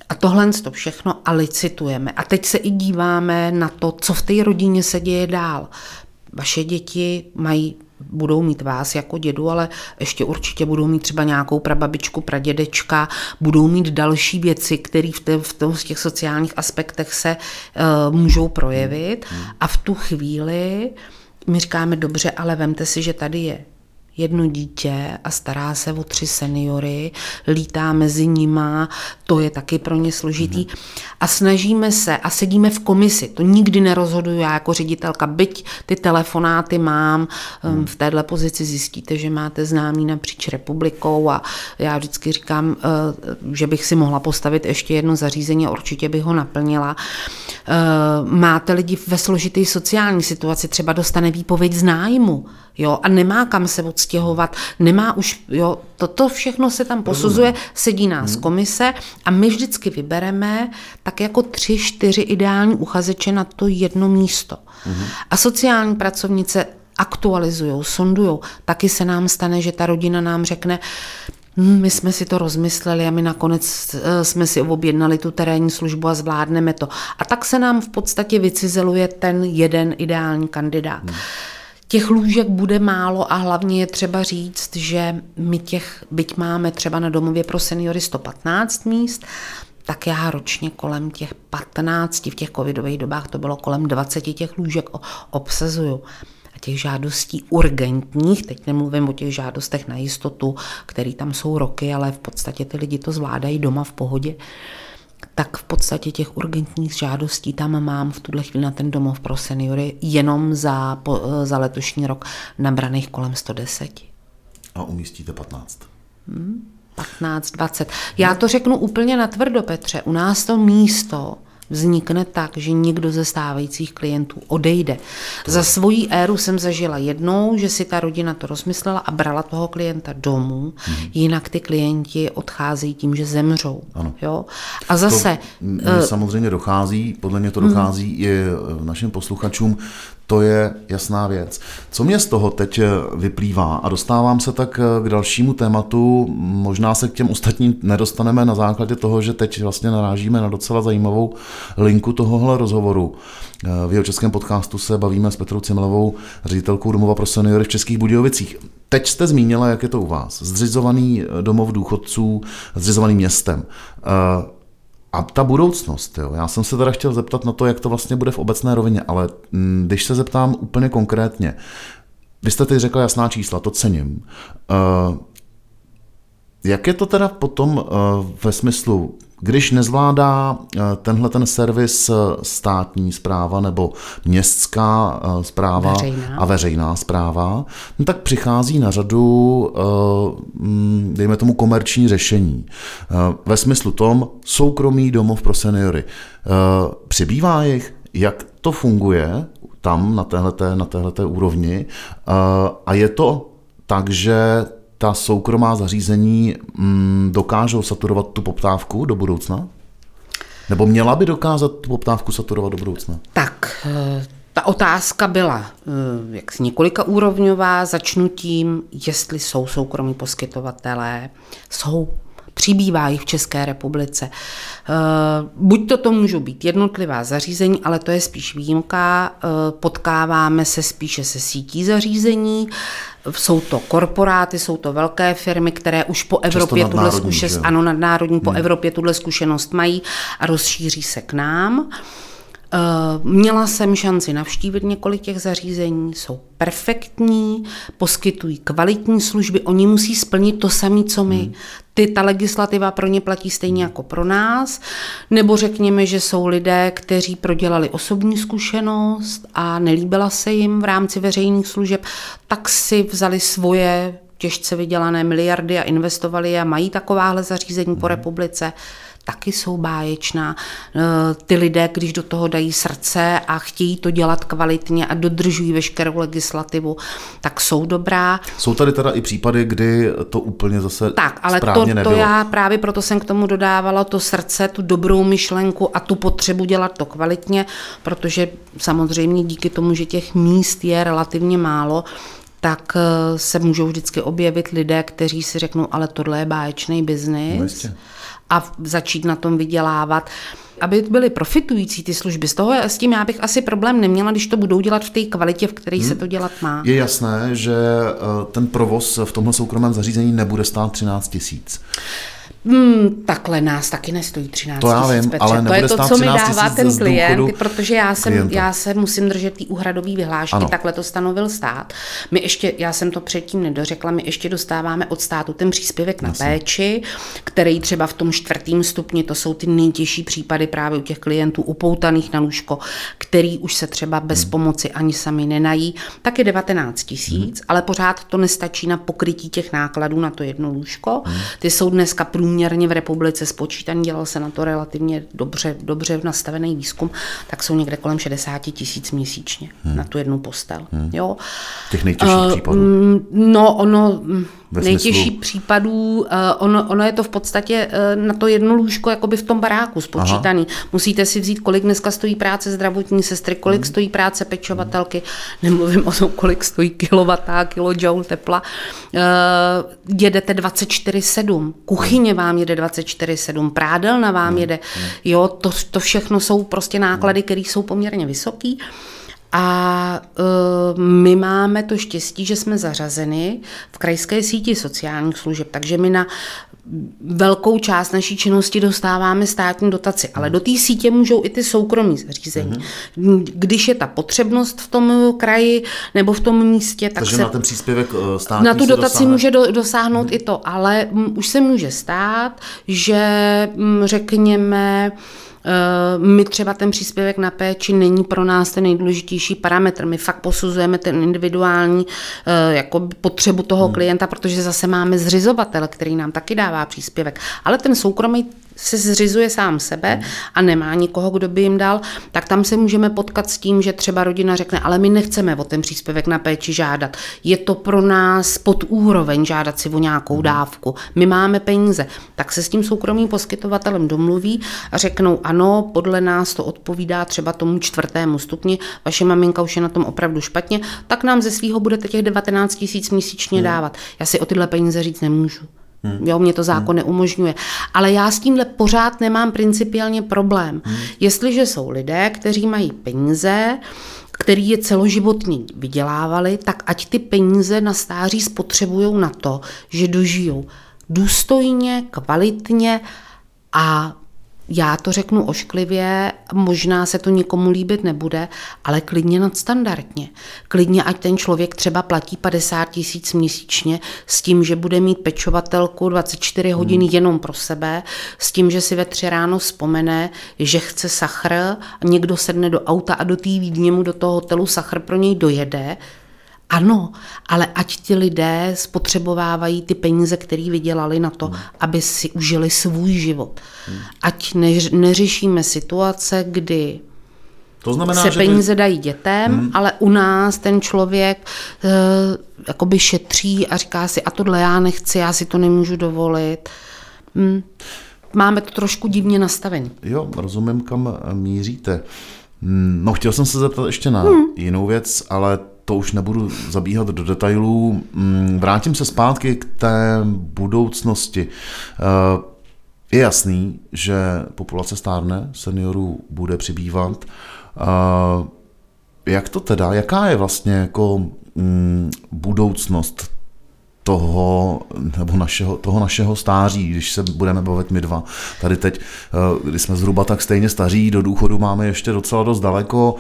A tohle to všechno a licitujeme. A teď se i díváme na to, co v té rodině se děje dál. Vaše děti budou mít vás jako dědu, ale ještě určitě budou mít třeba nějakou prababičku, pradědečka, budou mít další věci, které v těch sociálních aspektech se můžou projevit. A v tu chvíli my říkáme, dobře, ale vemte si, že tady je jedno dítě a stará se o 3 seniory, lítá mezi nima, to je taky pro ně složitý. A snažíme se a sedíme v komisi, to nikdy nerozhoduju já jako ředitelka, byť ty telefonáty mám, v téhle pozici zjistíte, že máte známý napříč republikou a já vždycky říkám, že bych si mohla postavit ještě jedno zařízení a určitě bych ho naplnila. Máte lidi ve složité sociální situaci, třeba dostane výpověď z nájmu, jo, a nemá kam se odstěhovat, nemá už, jo, toto všechno se tam posuzuje, sedí nás komise a my vždycky vybereme tak jako 3-4 ideální uchazeče na to jedno místo. A sociální pracovnice aktualizujou, sondujou, taky se nám stane, že ta rodina nám řekne, my jsme si to rozmysleli a my nakonec jsme si objednali tu terénní službu a zvládneme to. A tak se nám v podstatě vycizeluje ten jeden ideální kandidát. Těch lůžek bude málo a hlavně je třeba říct, že my byť máme třeba na domově pro seniory 115 míst, tak já ročně kolem těch 15, v těch covidových dobách to bylo kolem 20 těch lůžek obsazuju. A těch žádostí urgentních, teď nemluvím o těch žádostech na jistotu, které tam jsou roky, ale v podstatě ty lidi to zvládají doma v pohodě, tak v podstatě těch urgentních žádostí tam mám v tuhle chvíli na ten domov pro seniory jenom za letošní rok nabraných kolem 110. A umístíte 15? 15, 20. Já to řeknu úplně natvrdo, Petře. U nás to místo vznikne tak, že někdo ze stávajících klientů odejde. Za svoji éru jsem zažila jednou, že si ta rodina to rozmyslela a brala toho klienta domů, jinak ty klienti odcházejí tím, že zemřou. Jo? A zase... To samozřejmě dochází, podle mě to dochází i našim posluchačům, to je jasná věc. Co mě z toho teď vyplývá, a dostávám se tak k dalšímu tématu, možná se k těm ostatním nedostaneme na základě toho, že teď vlastně narážíme na docela zajímavou linku tohohle rozhovoru. V Jihočeském podcastu se bavíme s Petrou Cimelovou, ředitelkou Domova pro seniory v Českých Budějovicích. Teď jste zmínila, jak je to u vás. Zřizovaný domov důchodců, zřizovaný městem. A ta budoucnost, jo. Já jsem se teda chtěl zeptat na to, jak to vlastně bude v obecné rovině, ale když se zeptám úplně konkrétně, vy jste teď řekla jasná čísla, to cením. Jak je to teda potom ve smyslu, když nezvládá tenhle ten servis státní správa nebo městská správa a veřejná správa, no tak přichází na řadu, dejme tomu, komerční řešení. Ve smyslu tom soukromý domov pro seniory. Přibývá jich, jak to funguje tam na téhleté úrovni a je to tak, že ta soukromá zařízení dokážou saturovat tu poptávku do budoucna? Nebo měla by dokázat tu poptávku saturovat do budoucna? Tak, ta otázka byla jak několika úrovňová. Začnu tím, jestli jsou soukromí poskytovatelé, přibývá jich v České republice. Buď to můžou být jednotlivá zařízení, ale to je spíš výjimka. Potkáváme se spíše se sítí zařízení. Jsou to korporáty, jsou to velké firmy, které už po Evropě tuhle zkušenost, ano, nadnárodní, po Evropě tuhle zkušenost mají a rozšíří se k nám. Měla jsem šanci navštívit několik těch zařízení, jsou perfektní, poskytují kvalitní služby, oni musí splnit to samé, co my. Ta legislativa pro ně platí stejně jako pro nás, nebo řekněme, že jsou lidé, kteří prodělali osobní zkušenost a nelíbila se jim v rámci veřejných služeb, tak si vzali svoje těžce vydělané miliardy a investovali je a mají takováhle zařízení po republice. Taky jsou báječná. Ty lidé, když do toho dají srdce a chtějí to dělat kvalitně a dodržují veškerou legislativu, tak jsou dobrá. Jsou tady teda i případy, kdy to úplně zase tak, ale správně nebylo. To já právě proto jsem k tomu dodávala to srdce, tu dobrou myšlenku a tu potřebu dělat to kvalitně, protože samozřejmě díky tomu, že těch míst je relativně málo, tak se můžou vždycky objevit lidé, kteří si řeknou, ale tohle je báječný biznis. A začít na tom vydělávat, aby byly profitující ty služby. S tím já bych asi problém neměla, když to budou dělat v té kvalitě, v které se to dělat má. Je jasné, že ten provoz v tomhle soukromém zařízení nebude stát 13 000. Takhle nás taky nestojí 13 000, Petře. Ale to je to, co mi dává ten klient, protože já se musím držet té úhradové vyhlášky, ano. Takhle to stanovil stát. Já jsem to předtím nedořekla, my ještě dostáváme od státu ten příspěvek na péči, který třeba v tom 4. stupni, to jsou ty nejtěžší případy právě u těch klientů upoutaných na lůžko, který už se třeba bez pomoci ani sami nenají, tak je 19 000, ale pořád to nestačí na pokrytí těch nákladů na to jedno lůžko. Ty jsou dneska průměrně v republice spočítaný, dělal se na to relativně dobře nastavený výzkum, tak jsou někde kolem 60 000 měsíčně na tu jednu postel. Jo? Těch nejtěžších případů? Ono je to v podstatě na to jedno lůžko jakoby v tom baráku spočítaný. Aha. Musíte si vzít, kolik dneska stojí práce zdravotní sestry, kolik stojí práce pečovatelky, nemluvím o tom, kolik stojí kilovatá, kilojoule tepla. Jedete 24/7, kuchyně vám jede 24/7, prádelna vám jede. Jo, to všechno jsou prostě náklady, které jsou poměrně vysoký. A my máme to štěstí, že jsme zařazeni v krajské síti sociálních služeb, takže my na velkou část naší činnosti dostáváme státní dotaci, ale do té sítě můžou i ty soukromí zařízení. Když je ta potřebnost v tom kraji nebo v tom místě, tak takže se na ten příspěvek státní na tu dotaci může dosáhnout i to, ale už se může stát, že řekněme, my třeba ten příspěvek na péči není pro nás ten nejdůležitější parametr. My fakt posuzujeme ten individuální potřebu toho klienta, protože zase máme zřizovatele, který nám taky dává příspěvek. Ale ten soukromý se zřizuje sám sebe a nemá nikoho, kdo by jim dal, tak tam se můžeme potkat s tím, že třeba rodina řekne, ale my nechceme o ten příspěvek na péči žádat. Je to pro nás pod úroveň žádat si o nějakou dávku. My máme peníze. Tak se s tím soukromým poskytovatelem domluví a řeknou, ano, podle nás to odpovídá třeba tomu 4. stupni, vaše maminka už je na tom opravdu špatně, tak nám ze svýho budete těch 19 000 měsíčně dávat. Já si o tyhle peníze říct nemůžu. Jo, mě to zákon neumožňuje. Ale já s tímhle pořád nemám principiálně problém. Jestliže jsou lidé, kteří mají peníze, který je celoživotně vydělávali, tak ať ty peníze na stáří spotřebujou na to, že dožijou důstojně, kvalitně a já to řeknu ošklivě, možná se to nikomu líbit nebude, ale klidně nadstandardně. Klidně, ať ten člověk třeba platí 50 000 měsíčně s tím, že bude mít pečovatelku 24 hodin jenom pro sebe, s tím, že si ve 3 ráno vzpomene, že chce sachr, někdo sedne do auta a do té Vídně mu do toho hotelu sachr pro něj dojede. Ano, ale ať ti lidé spotřebovávají ty peníze, které vydělali na to, aby si užili svůj život. Ať neřešíme situace, kdy to znamená, se peníze dají dětem, ale u nás ten člověk jakoby šetří a říká si, a tohle já nechci, já si to nemůžu dovolit. Máme to trošku divně nastavené. Jo, rozumím, kam míříte. No, chtěl jsem se zeptat ještě na jinou věc, ale to už nebudu zabíhat do detailů. Vrátím se zpátky k té budoucnosti. Je jasný, že populace stárne, seniorů bude přibývat. Jak to teda, jaká je vlastně jako budoucnost toho, nebo toho našeho stáří, když se budeme bavit my dva. Tady teď, když jsme zhruba tak stejně staří, do důchodu máme ještě docela dost daleko,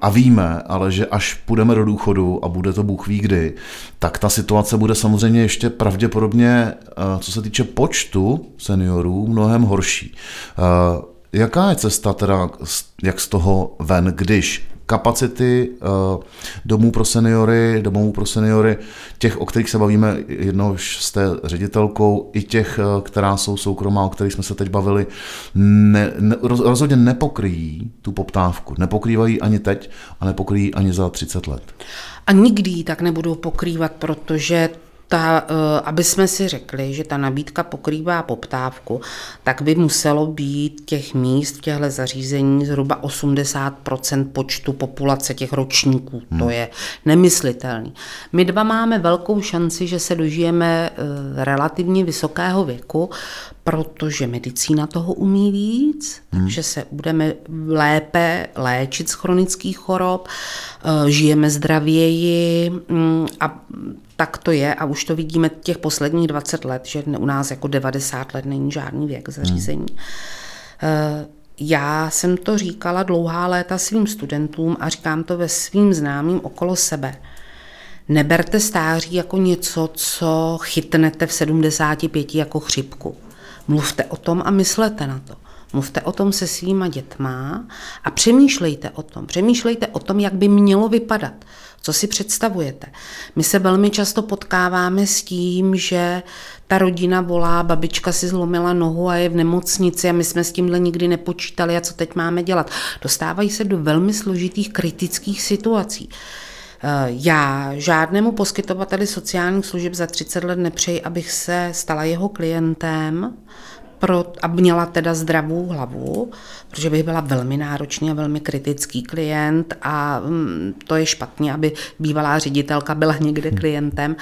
a víme, ale že až půjdeme do důchodu a bude to bůh ví kdy, tak ta situace bude samozřejmě ještě pravděpodobně, co se týče počtu seniorů, mnohem horší. Jaká je cesta teda, jak z toho ven, když kapacity domů pro seniory, těch, o kterých se bavíme, jednou s té ředitelkou, i těch, která jsou soukromá, o kterých jsme se teď bavili, rozhodně nepokryjí tu poptávku. Nepokrývají ani teď a nepokryjí ani za 30 let. A nikdy ji tak nebudou pokrývat, protože aby jsme si řekli, že ta nabídka pokrývá poptávku, tak by muselo být těch míst v těchto zařízení zhruba 80% počtu populace těch ročníků. To je nemyslitelné. My dva máme velkou šanci, že se dožijeme relativně vysokého věku, protože medicína toho umí víc, takže se budeme lépe léčit z chronických chorob, žijeme zdravěji a tak to je a už to vidíme těch posledních 20 let, že u nás jako 90 let není žádný věk zařízení. Já jsem to říkala dlouhá léta svým studentům a říkám to ve svým známým okolo sebe. Neberte stáří jako něco, co chytnete v 75 jako chřipku. Mluvte o tom a myslete na to. Mluvte o tom se svýma dětma a přemýšlejte o tom. Přemýšlejte o tom, jak by mělo vypadat. Co si představujete? My se velmi často potkáváme s tím, že ta rodina volá, babička si zlomila nohu a je v nemocnici a my jsme s tímhle nikdy nepočítali a co teď máme dělat. Dostávají se do velmi složitých kritických situací. Já žádnému poskytovateli sociálních služeb za 30 let nepřeji, abych se stala jeho klientem a měla teda zdravou hlavu, protože bych byla velmi náročný a velmi kritický klient a to je špatně, aby bývalá ředitelka byla někde klientem.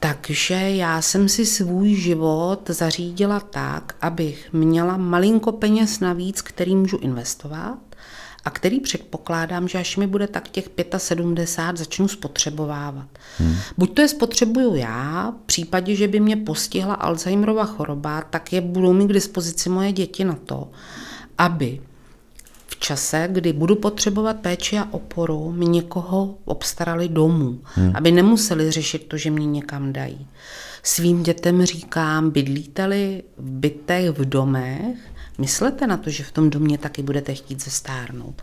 Takže já jsem si svůj život zařídila tak, abych měla malinko peněz navíc, který můžu investovat a který předpokládám, že až mi bude tak těch 75, začnu spotřebovávat. Buď to je spotřebuju já, v případě, že by mě postihla Alzheimerova choroba, tak je budou mít k dispozici moje děti na to, aby v čase, kdy budu potřebovat péči a oporu, mi někoho obstarali domů, aby nemuseli řešit to, že mě někam dají. Svým dětem říkám, bydlíte-li v bytech, v domech, myslete na to, že v tom domě taky budete chtít zestárnout.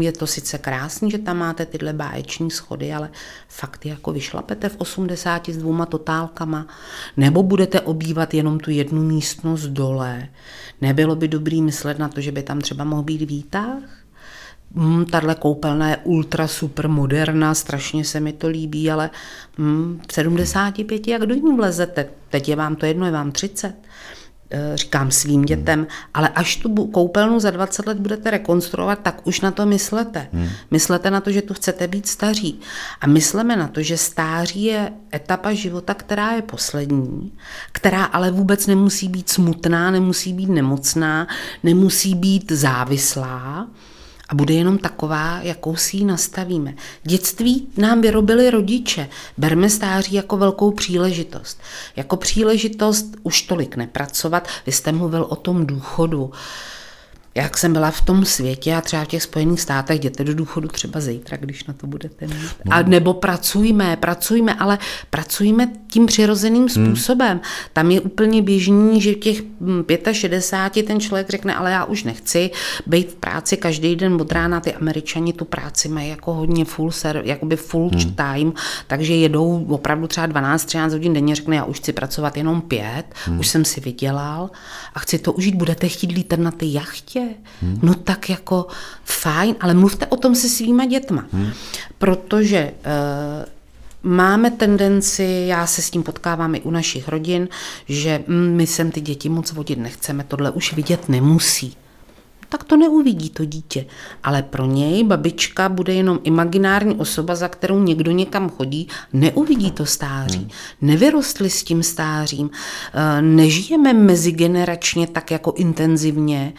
je to sice krásný, že tam máte tyhle báječní schody, ale fakt jako vyšlapete v 80 s 2 totálkama, nebo budete obývat jenom tu jednu místnost dole. Nebylo by dobrý myslet na to, že by tam třeba mohl být výtah? Tahle koupelna je ultra super moderna, strašně se mi to líbí, ale v 75, jak do ní vlezete? Teď je vám to jedno, je vám 30. Říkám svým dětem, ale až tu koupelnu za 20 let budete rekonstruovat, tak už na to myslete. Myslete na to, že tu chcete být staří. A mysleme na to, že stáří je etapa života, která je poslední, která ale vůbec nemusí být smutná, nemusí být nemocná, nemusí být závislá a bude jenom taková, jakou si ji nastavíme. Dětství nám vyrobili rodiče. Berme stáří jako velkou příležitost. Jako příležitost už tolik nepracovat. Vy jste mluvil o tom důchodu. Jak jsem byla v tom světě a třeba v těch Spojených státech, jděte do důchodu třeba zítra, když na to budete mít. A nebo pracujme, ale pracujme tím přirozeným způsobem. Tam je úplně běžný, že v těch 65 ten člověk řekne, ale já už nechci být v práci každý den od rána. Ty Američani tu práci mají jako hodně full time, takže jedou opravdu třeba 12-13 hodin denně, řekne, já už chci pracovat jenom 5, už jsem si vydělal a chci to užít, budete chtít lítat na ty jachtě. No tak jako fajn, ale mluvte o tom se svýma dětma, protože máme tendenci, já se s tím potkávám i u našich rodin, že my sem ty děti moc vodit nechceme, tohle už vidět nemusí. Tak to neuvidí to dítě, ale pro něj babička bude jenom imaginární osoba, za kterou někdo někam chodí, neuvidí to stáří. Nevyrostli s tím stářím, nežijeme mezigeneračně tak jako intenzivně.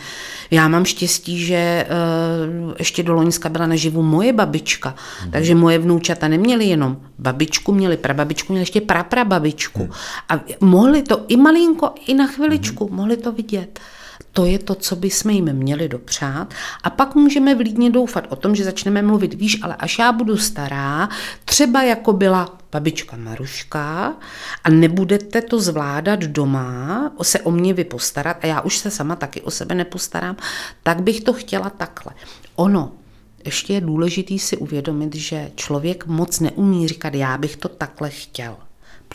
Já mám štěstí, že ještě do loňska byla naživu moje babička, takže moje vnoučata neměly jenom babičku, měly prababičku, měly ještě praprababičku a mohli to i malinko, i na chviličku, mohli to vidět. To je to, co bychom jim měli dopřát. A pak můžeme vlídně doufat o tom, že začneme mluvit, víš, ale až já budu stará, třeba jako byla babička Maruška a nebudete to zvládat doma, se o mě vy postarat a já už se sama taky o sebe nepostarám, tak bych to chtěla takhle. Ono, ještě je důležitý si uvědomit, že člověk moc neumí říkat, já bych to takhle chtěl.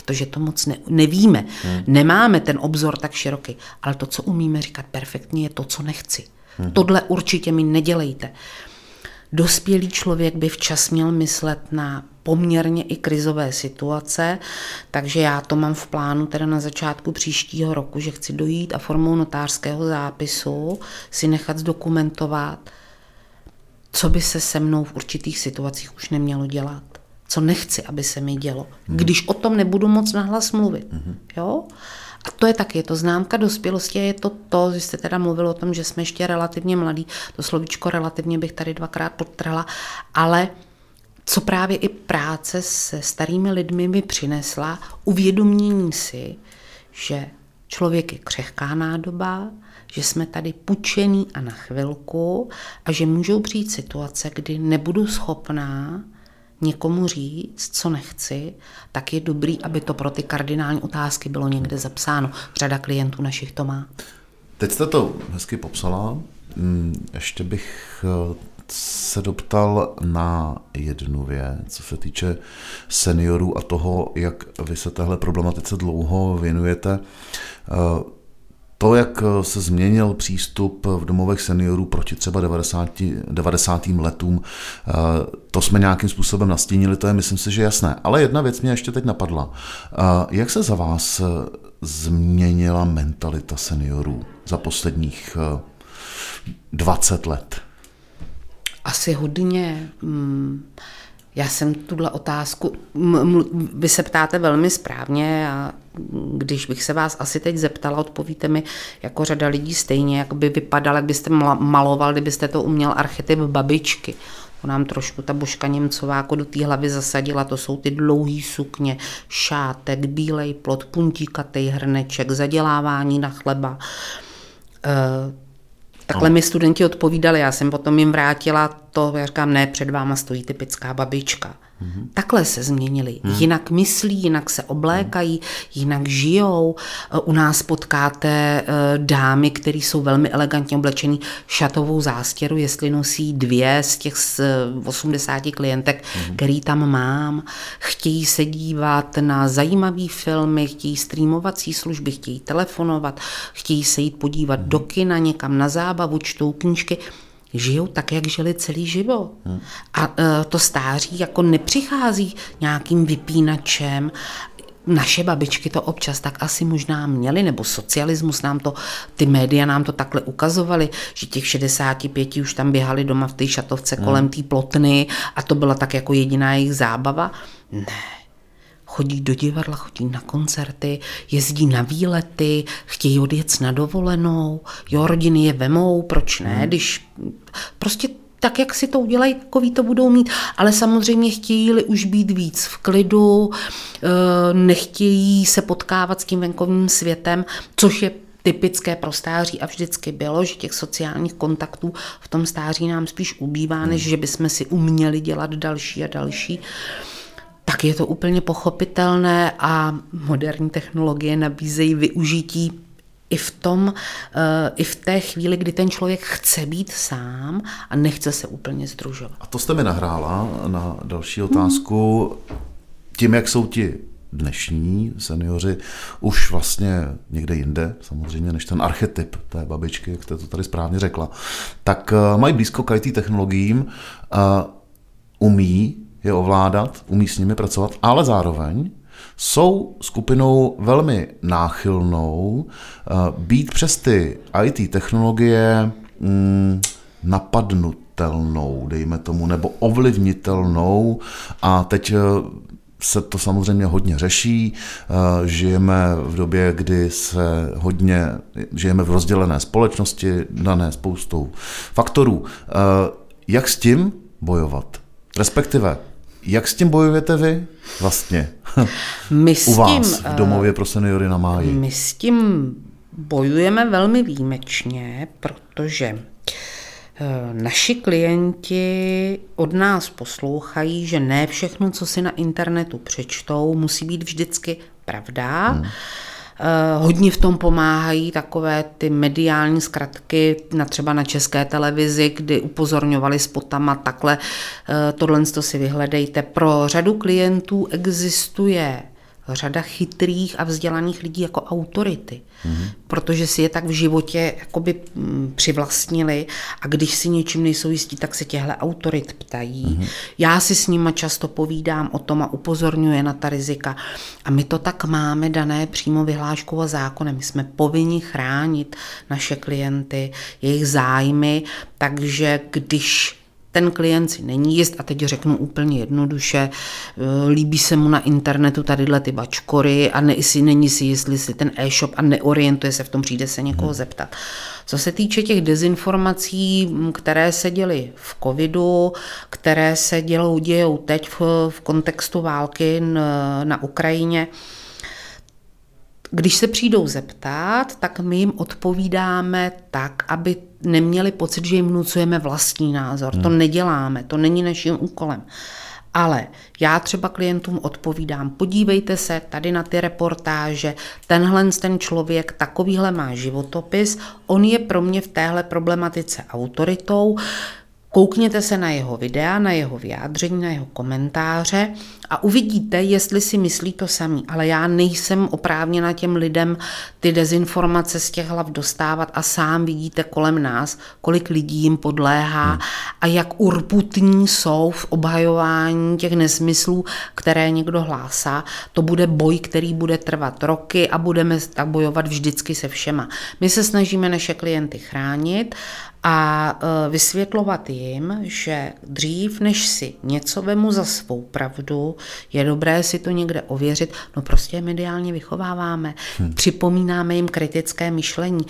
Protože to moc nevíme, nemáme ten obzor tak široký, ale to, co umíme říkat perfektně, je to, co nechci. Tohle určitě mi nedělejte. Dospělý člověk by včas měl myslet na poměrně i krizové situace, takže já to mám v plánu teda na začátku příštího roku, že chci dojít a formou notářského zápisu si nechat zdokumentovat, co by se se mnou v určitých situacích už nemělo dělat. Co nechci, aby se mi dělo, když o tom nebudu moc nahlas mluvit. Jo? A to je taky, je to známka dospělosti a je to to, že jste teda mluvil o tom, že jsme ještě relativně mladí, to slovíčko relativně bych tady 2krát podtrhla, ale co právě i práce se starými lidmi mi přinesla, uvědomění si, že člověk je křehká nádoba, že jsme tady pučený a na chvilku a že můžou přijít situace, kdy nebudu schopná někomu říct, co nechci, tak je dobrý, aby to pro ty kardinální otázky bylo někde zapsáno. Řada klientů našich to má. Teď jste to hezky popsala. Ještě bych se doptal na jednu věc, co se týče seniorů a toho, jak vy se téhle problematice dlouho věnujete. To, jak se změnil přístup v domovech seniorů proti třeba 90. letům, to jsme nějakým způsobem nastínili, to je, myslím si, že jasné. Ale jedna věc mě ještě teď napadla. Jak se za vás změnila mentalita seniorů za posledních 20 let? Asi hodně. Já jsem tuhle otázku, vy se ptáte velmi správně a když bych se vás asi teď zeptala, odpovíte mi jako řada lidí stejně, jak by vypadal, jak byste maloval, kdybyste to uměl archetyp babičky. To nám trošku ta Božka Němcová jako do té hlavy zasadila, to jsou ty dlouhý sukně, šátek, bílej plot, puntíkatej hrneček, zadělávání na chleba. Takhle mi studenti odpovídali, já jsem potom jim vrátila to, já říkám, ne, před váma stojí typická babička. Takhle se změnili. Jinak myslí, jinak se oblékají, jinak žijou. U nás potkáte dámy, které jsou velmi elegantně oblečený, šatovou zástěru, jestli nosí dvě z těch 80 klientek, který tam mám. Chtějí se dívat na zajímavé filmy, chtějí streamovací služby, chtějí telefonovat, chtějí se jít podívat do kina, někam na zábavu, čtou knížky. Žijou tak, jak žili celý život. A to stáří jako nepřichází nějakým vypínačem. Naše babičky to občas tak asi možná měly, nebo socialismus nám to, ty média nám to takhle ukazovaly, že těch 65 už tam běhali doma v té šatovce kolem té plotny a to byla tak jako jediná jejich zábava. Ne. Chodí do divadla, chodí na koncerty, jezdí na výlety, chtějí odjet na dovolenou, jo, rodiny je vemou, proč ne, když prostě tak, jak si to udělají, takový to budou mít, ale samozřejmě chtějí-li už být víc v klidu, nechtějí se potkávat s tím venkovním světem, což je typické pro stáří a vždycky bylo, že těch sociálních kontaktů v tom stáří nám spíš ubývá, než že bychom si uměli dělat další a další. Tak je to úplně pochopitelné a moderní technologie nabízejí využití i v té chvíli, kdy ten člověk chce být sám a nechce se úplně sdružovat. A to jste mi nahrála na další otázku. Tím, jak jsou ti dnešní seniori už vlastně někde jinde, samozřejmě než ten archetyp té babičky, jak jste to tady správně řekla, tak mají blízko k IT technologiím, umí je ovládat, umí s nimi pracovat, ale zároveň jsou skupinou velmi náchylnou být přes ty IT technologie napadnutelnou, dejme tomu, nebo ovlivnitelnou. A teď se to samozřejmě hodně řeší. Žijeme v době, kdy se hodně, žijeme v rozdělené společnosti, dané spoustou faktorů. Jak s tím bojovat? Respektive, jak s tím bojujete vy vlastně u vás v Domově pro seniory na Máji? My s tím bojujeme velmi výjimečně, protože naši klienti od nás poslouchají, že ne všechno, co si na internetu přečtou, musí být vždycky pravda. Hodně v tom pomáhají takové ty mediální zkratky na třeba na České televizi, kdy upozorňovali spotama takhle, tohle si vyhledejte. Pro řadu klientů existuje řada chytrých a vzdělaných lidí jako autority, protože si je tak v životě jakoby přivlastnili a když si něčím nejsou jistí, tak se těhle autorit ptají. Já si s nima často povídám o tom a upozorňuji na ta rizika. A my to tak máme dané přímo vyhláškou a zákonem. My jsme povinni chránit naše klienty, jejich zájmy, takže když ten klient si není jist, a teď řeknu úplně jednoduše, líbí se mu na internetu tadyhle ty bačkory a není si jist, jestli ten e-shop a neorientuje se v tom, přijde se někoho zeptat. Co se týče těch dezinformací, které se děly v covidu, které se dějou teď v kontextu války na Ukrajině, když se přijdou zeptat, tak my jim odpovídáme tak, aby neměli pocit, že jim vnucujeme vlastní názor. To neděláme, to není naším úkolem. Ale já třeba klientům odpovídám, podívejte se tady na ty reportáže, tenhle ten člověk, takovýhle má životopis, on je pro mě v téhle problematice autoritou, koukněte se na jeho videa, na jeho vyjádření, na jeho komentáře a uvidíte, jestli si myslí to samý. Ale já nejsem oprávněna těm lidem ty dezinformace z těch hlav dostávat a sám vidíte kolem nás, kolik lidí jim podléhá a jak urputní jsou v obhajování těch nesmyslů, které někdo hlásá. To bude boj, který bude trvat roky a budeme tak bojovat vždycky se všema. My se snažíme naše klienty chránit a vysvětlovat jim, že dřív, než si něco vemu za svou pravdu, je dobré si to někde ověřit, no prostě mediálně vychováváme, připomínáme jim kritické myšlení.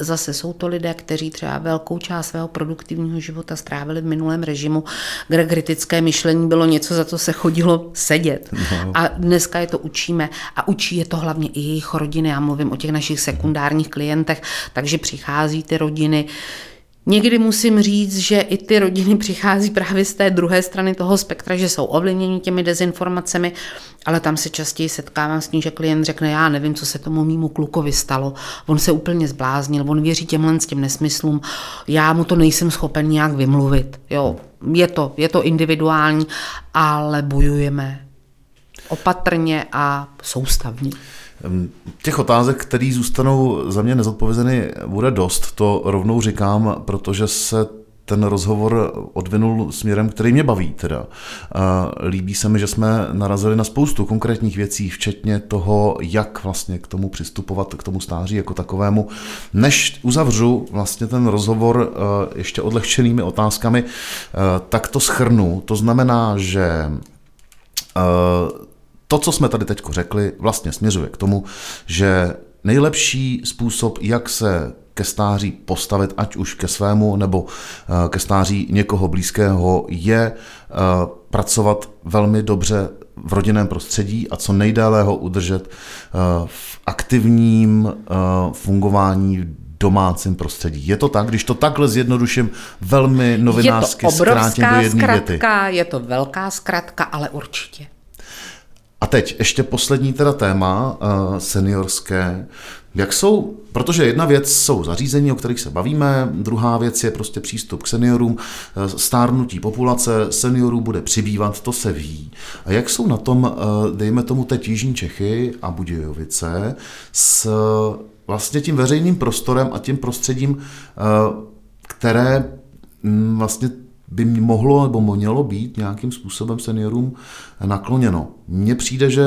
Zase jsou to lidé, kteří třeba velkou část svého produktivního života strávili v minulém režimu, kde kritické myšlení bylo něco, za co se chodilo sedět. A dneska je to učíme a učí je to hlavně i jejich rodiny. Já mluvím o těch našich sekundárních klientech, takže přichází ty rodiny, Někdy musím říct, že i ty rodiny přichází právě z té druhé strany toho spektra, že jsou ovlivněni těmi dezinformacemi, ale tam se častěji setkávám s tím, že klient řekne, já nevím, co se tomu mýmu klukovi stalo, on se úplně zbláznil, on věří těmhle s těm nesmyslům, já mu to nejsem schopen nějak vymluvit. Jo, je to individuální, ale bojujeme opatrně a soustavně. Těch otázek, které zůstanou za mě nezodpovězeny, bude dost, to rovnou říkám, protože se ten rozhovor odvinul směrem, který mě baví teda. Líbí se mi, že jsme narazili na spoustu konkrétních věcí, včetně toho, jak vlastně k tomu přistupovat, k tomu stáří jako takovému. Než uzavřu vlastně ten rozhovor ještě odlehčenými otázkami, tak to shrnu. To znamená, že to, co jsme tady teď řekli, vlastně směřuje k tomu, že nejlepší způsob, jak se ke stáří postavit, ať už ke svému nebo ke stáří někoho blízkého, je pracovat velmi dobře v rodinném prostředí a co nejdéle ho udržet v aktivním fungování domácím prostředí. Je to tak, když to takhle zjednoduším velmi novinářsky zkrátím do jedné věty? Je to velká zkratka, ale určitě. A teď ještě poslední teda téma seniorské. Jak jsou, protože jedna věc jsou zařízení, o kterých se bavíme, druhá věc je prostě přístup k seniorům, stárnutí populace, seniorů bude přibývat, to se ví. A jak jsou na tom, dejme tomu teď Jižní Čechy a Budějovice, s vlastně tím veřejným prostorem a tím prostředím, které vlastně by mohlo nebo mělo být nějakým způsobem seniorům nakloněno. Mně přijde, že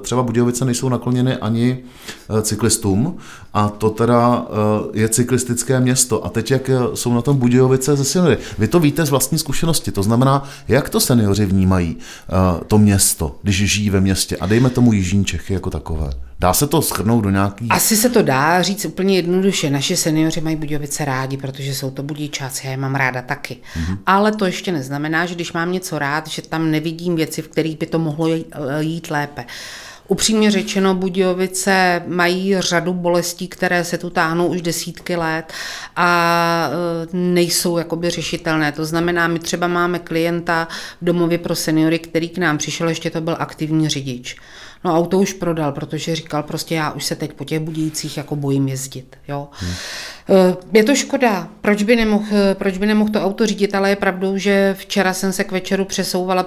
třeba Budějovice nejsou nakloněny ani cyklistům a to teda je cyklistické město. A teď, jak jsou na tom Budějovice ze seniory? Vy to víte z vlastní zkušenosti, to znamená, jak to seniori vnímají to město, když žijí ve městě a dejme tomu Jižní Čechy jako takové. Dá se to shrnout do nějaký... Asi se to dá říct úplně jednoduše. Naši seniori mají Budějovice rádi, protože jsou to Budějčáci, já je mám ráda taky. Mm-hmm. Ale to ještě neznamená, že když mám něco rád, že tam nevidím věci, v kterých by to mohlo jít lépe. Upřímně řečeno, Budějovice mají řadu bolestí, které se tu táhnou už desítky let a nejsou jakoby řešitelné. To znamená, my třeba máme klienta v domově pro seniory, který k nám přišel, ještě to byl aktivní řidič. No auto už prodal, protože říkal prostě já už se teď po těch Budějcích jako bojím jezdit. Jo. Je to škoda, proč by nemohl to auto řídit, ale je pravdou, že včera jsem se k večeru přesouvala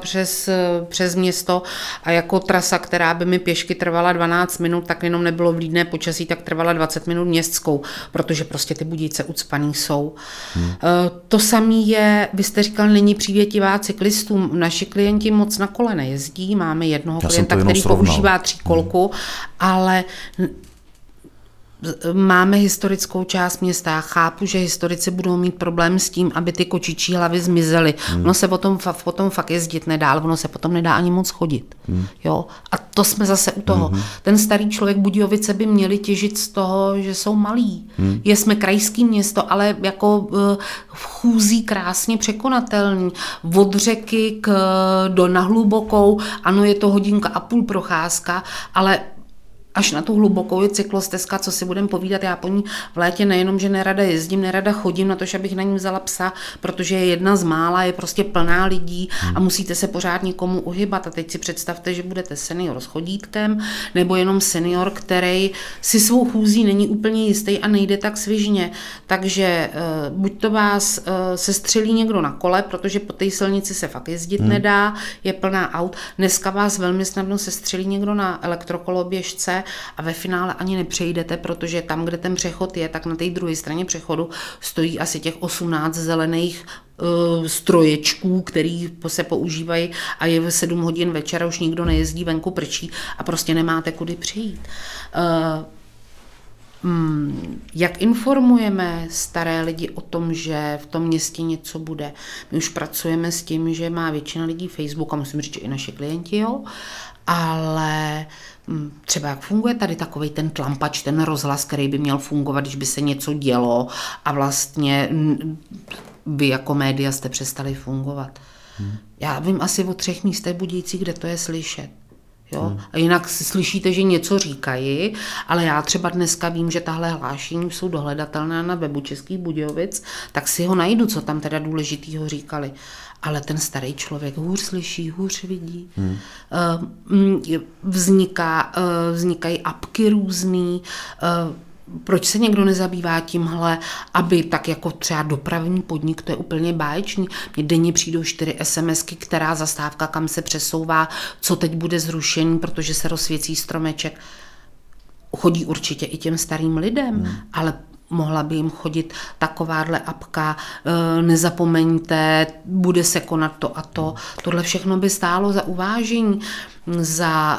přes město a jako trasa, která by mi pěšky trvala 12 minut, tak jenom nebylo vlídné počasí, tak trvala 20 minut městskou, protože prostě ty Budějce ucpaný jsou. To samý je, vy jste říkal, není přívětivá cyklistům, naši klienti moc na kole nejezdí, máme jednoho klienta, který používá tříkolku, ale máme historickou část města. Chápu, že historici budou mít problém s tím, aby ty kočičí hlavy zmizely. Ono se potom fakt jezdit nedá, ale ono se potom nedá ani moc chodit. Jo? A to jsme zase u toho. Ten starý člověk, Budějovice by měli těžit z toho, že jsou malí. Jsme krajský město, ale jako chůzí krásně překonatelný. Od řeky na Hlubokou, ano, je to 1,5 hodiny procházka, ale až na tu Hlubokou je cyklostezka, co si budem povídat, já po ní v létě nejenom, že nerada jezdím, nerada chodím, na to, že abych na ní vzala psa, protože je jedna z mála, je prostě plná lidí a musíte se pořád někomu uhybat. A teď si představte, že budete senior s chodítkem, nebo jenom senior, který si svou chůzí není úplně jistý a nejde tak svižně. Takže buď to vás sestřelí někdo na kole, protože po té silnici se fakt jezdit nedá, je plná aut. Dneska vás velmi snadno sestřelí někdo na elektrokoloběžce, a ve finále ani nepřejdete, protože tam, kde ten přechod je, tak na té druhé straně přechodu stojí asi těch 18 zelených stroječků, který se používají a je 7 hodin večera, už nikdo nejezdí, venku prčí a prostě nemáte kudy přijít. Jak informujeme staré lidi o tom, že v tom městě něco bude? My už pracujeme s tím, že má většina lidí Facebook a musím říct, že i naši klienti, jo, ale třeba jak funguje tady takovej ten tlampač, ten rozhlas, který by měl fungovat, když by se něco dělo a vlastně vy jako média jste přestali fungovat. Já vím asi o 3 místech Budějcích, kde to je slyšet. Jo? A jinak slyšíte, že něco říkají, ale já třeba dneska vím, že tahle hlášení jsou dohledatelná na webu Českých Budějovic, tak si ho najdu, co tam teda důležitýho říkali. Ale ten starý člověk hůř slyší, hůř vidí. Vznikají apky různý. Proč se někdo nezabývá tímhle, aby tak jako třeba dopravní podnik, to je úplně báječný. Mně denně přijdou 4 SMSky, která zastávka, kam se přesouvá, co teď bude zrušený, protože se rozsvěcí stromeček. Chodí určitě i těm starým lidem, ale mohla by jim chodit takováhle apka, nezapomeňte, bude se konat to a to. Tohle všechno by stálo za uvážení.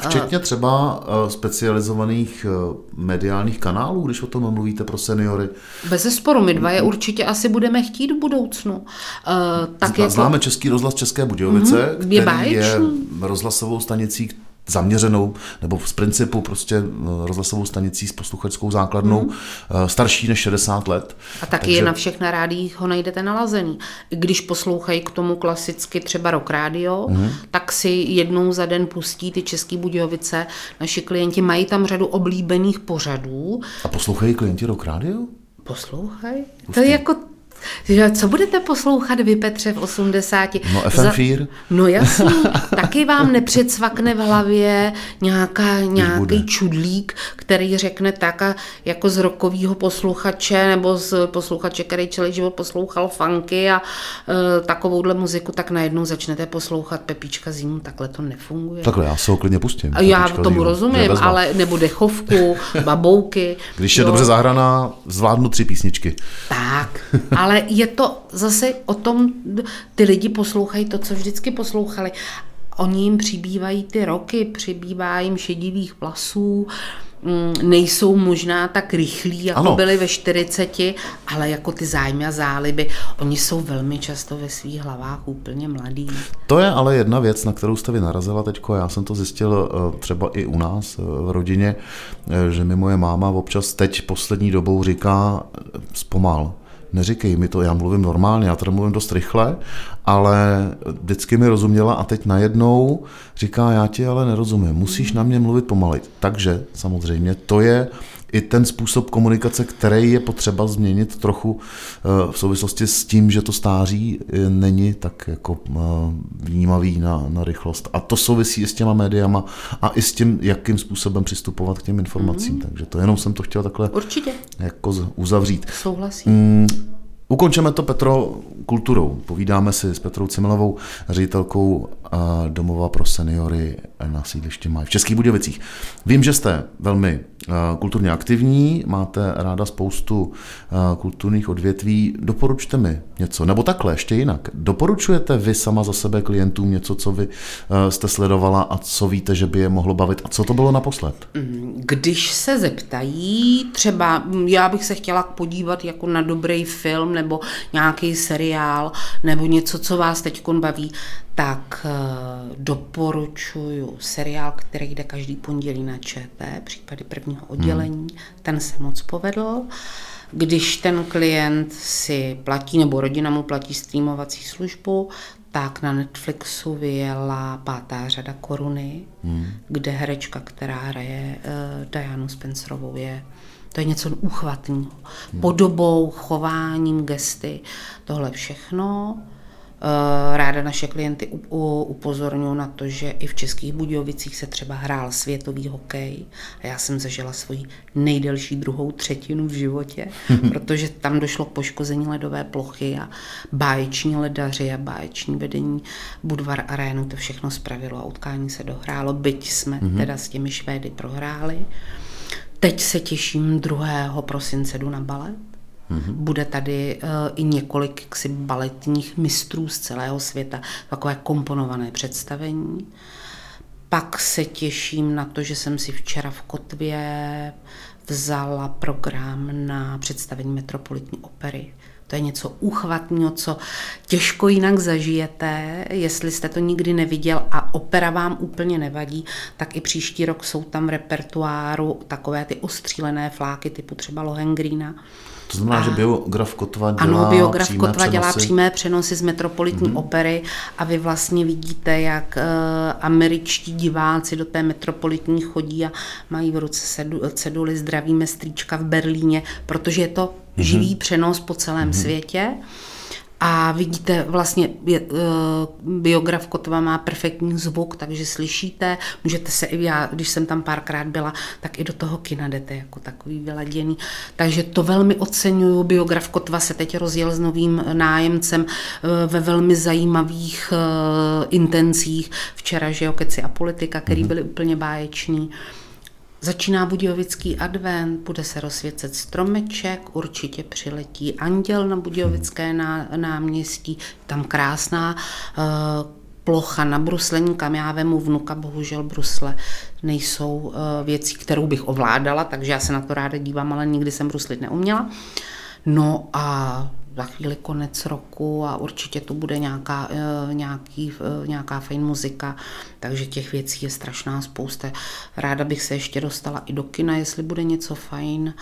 Včetně třeba specializovaných mediálních kanálů, když o tom mluvíte pro seniory. Bezesporu, my dva je určitě asi budeme chtít v budoucnu. Známe Český rozhlas České Budějovice, který je rozhlasovou stanicí, zaměřenou, nebo z principu prostě rozhlasovou stanicí s posluchačskou základnou, starší než 60 let. A taky je na všech na rádiích ho najdete nalazený. Když poslouchají k tomu klasicky třeba Rok Rádio, tak si jednou za den pustí ty Český Budějovice. Naši klienti mají tam řadu oblíbených pořadů. A poslouchají klienti Rok Rádio? Poslouchají. To je jako... Co budete poslouchat vy, Petře, v 80? No FM4. No jasný, taky vám nepředsvakne v hlavě nějaký čudlík, který řekne tak a jako z rokovýho posluchače nebo z posluchače, který celý život poslouchal funky a takovouhle muziku, tak najednou začnete poslouchat Pepíčka Zimu, takhle to nefunguje. Takhle já se ho klidně pustím. Já tomu rozumím, ale nebo Dechovku, Babouky. Když je dobře zahraná, zvládnu 3 písničky. Tak, ale je to zase o tom, ty lidi poslouchají to, co vždycky poslouchali. Oni jim přibývají ty roky, přibývá jim šedivých vlasů, nejsou možná tak rychlí, jako byli ve 40, ale jako ty zájmy a záliby, oni jsou velmi často ve svých hlavách úplně mladí. To je ale jedna věc, na kterou jste vy narazila teďko, já jsem to zjistil třeba i u nás v rodině, že mi moje máma občas teď poslední dobou říká zpomal. Neříkej mi to, já mluvím normálně, já tady mluvím dost rychle, ale vždycky mi rozuměla a teď najednou říká, já ti ale nerozumím, musíš na mě mluvit pomalej. Takže samozřejmě to je i ten způsob komunikace, který je potřeba změnit trochu v souvislosti s tím, že to stáří není tak jako vnímavý na rychlost. A to souvisí i s těma médiama a i s tím, jakým způsobem přistupovat k těm informacím. Takže to jenom jsem to chtěla takhle jako uzavřít. Souhlasím. Ukončeme to, Petro, kulturou. Povídáme si s Petrou Cimelovou, ředitelkou Domova pro seniory na sídlišti Máj v Českých Budějovicích. Vím, že jste velmi kulturně aktivní, máte ráda spoustu kulturních odvětví. Doporučte mi něco, nebo takhle, ještě jinak. Doporučujete vy sama za sebe klientům něco, co vy jste sledovala a co víte, že by je mohlo bavit? A co to bylo naposled? Když se zeptají, třeba já bych se chtěla podívat jako na dobrý film nebo nějaký seriál nebo něco, co vás teďkon baví, tak doporučuju seriál, který jde každý pondělí na ČT, Případy prvního oddělení, ten se moc povedl. Když ten klient si platí, nebo rodina mu platí streamovací službu, tak na Netflixu vyjela 5. řada Koruny, kde herečka, která hraje Dianu Spencerovou, to je něco úchvatného. Podobou, chováním, gesty, tohle všechno. Ráda naše klienty upozorňují na to, že i v Českých Budějovicích se třeba hrál světový hokej a já jsem zažila svoji nejdelší 2. třetinu v životě, protože tam došlo k poškození ledové plochy a báječní ledaři a báječní vedení Budvar Arenu to všechno spravilo a utkání se dohrálo, byť jsme teda s těmi Švédy prohráli. Teď se těším 2. prosince jdu na balet. Bude tady i několik baletních mistrů z celého světa, takové komponované představení. Pak se těším na to, že jsem si včera v Kotvě vzala program na představení Metropolitní opery To je něco úchvatného, co těžko jinak zažijete, jestli jste to nikdy neviděl a opera vám úplně nevadí, tak i příští rok jsou tam v repertoáru takové ty ostřílené fláky typu třeba Lohengrina. To znamená, že biograf Kotva dělá přímé přenosy z Metropolitní opery a vy vlastně vidíte, jak američtí diváci do té Metropolitní chodí a mají v ruce ceduly Zdravíme strýčka v Berlíně, protože je to živý přenos po celém světě. A vidíte, vlastně biograf Kotva má perfektní zvuk, takže slyšíte, můžete se, já, když jsem tam párkrát byla, tak i do toho kina jdete jako takový vyladěný. Takže to velmi oceňuju, biograf Kotva se teď rozjel s novým nájemcem ve velmi zajímavých intencích. Včera, že jo, Keci a politika, který byly úplně báječní. Začíná Budějovický advent, bude se rozsvěcet stromeček, určitě přiletí anděl na Budějovické náměstí, tam krásná plocha na bruslení, kam já vemu vnuka, bohužel brusle nejsou věcí, kterou bych ovládala, takže já se na to ráda dívám, ale nikdy jsem bruslit neuměla. No a za chvíli konec roku a určitě tu bude nějaká fajn muzika, takže těch věcí je strašná spousta. Ráda bych se ještě dostala i do kina, jestli bude něco fajn.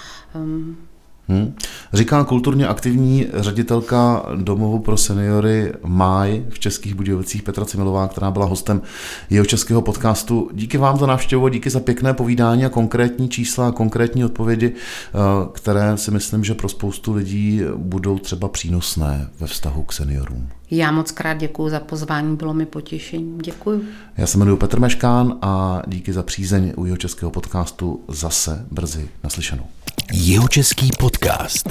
Říká kulturně aktivní ředitelka Domovu pro seniory Máj v Českých Budějovicích Petra Cimelová, která byla hostem Jihočeského podcastu. Díky vám za návštěvu, díky za pěkné povídání a konkrétní čísla, konkrétní odpovědi, které si myslím, že pro spoustu lidí budou třeba přínosné ve vztahu k seniorům. Já moc krát děkuju za pozvání, bylo mi potěšení. Děkuju. Já se jmenuji Petr Meškán a díky za přízeň u Jihočeského podcastu, zase brzy naslyšenou. Jihočeský podcast.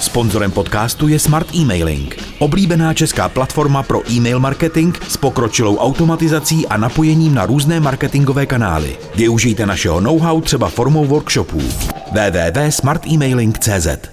Sponzorem podcastu je Smart E-mailing, oblíbená česká platforma pro e-mail marketing s pokročilou automatizací a napojením na různé marketingové kanály. Využijte našeho know-how třeba formou workshopů. www.smartemailing.cz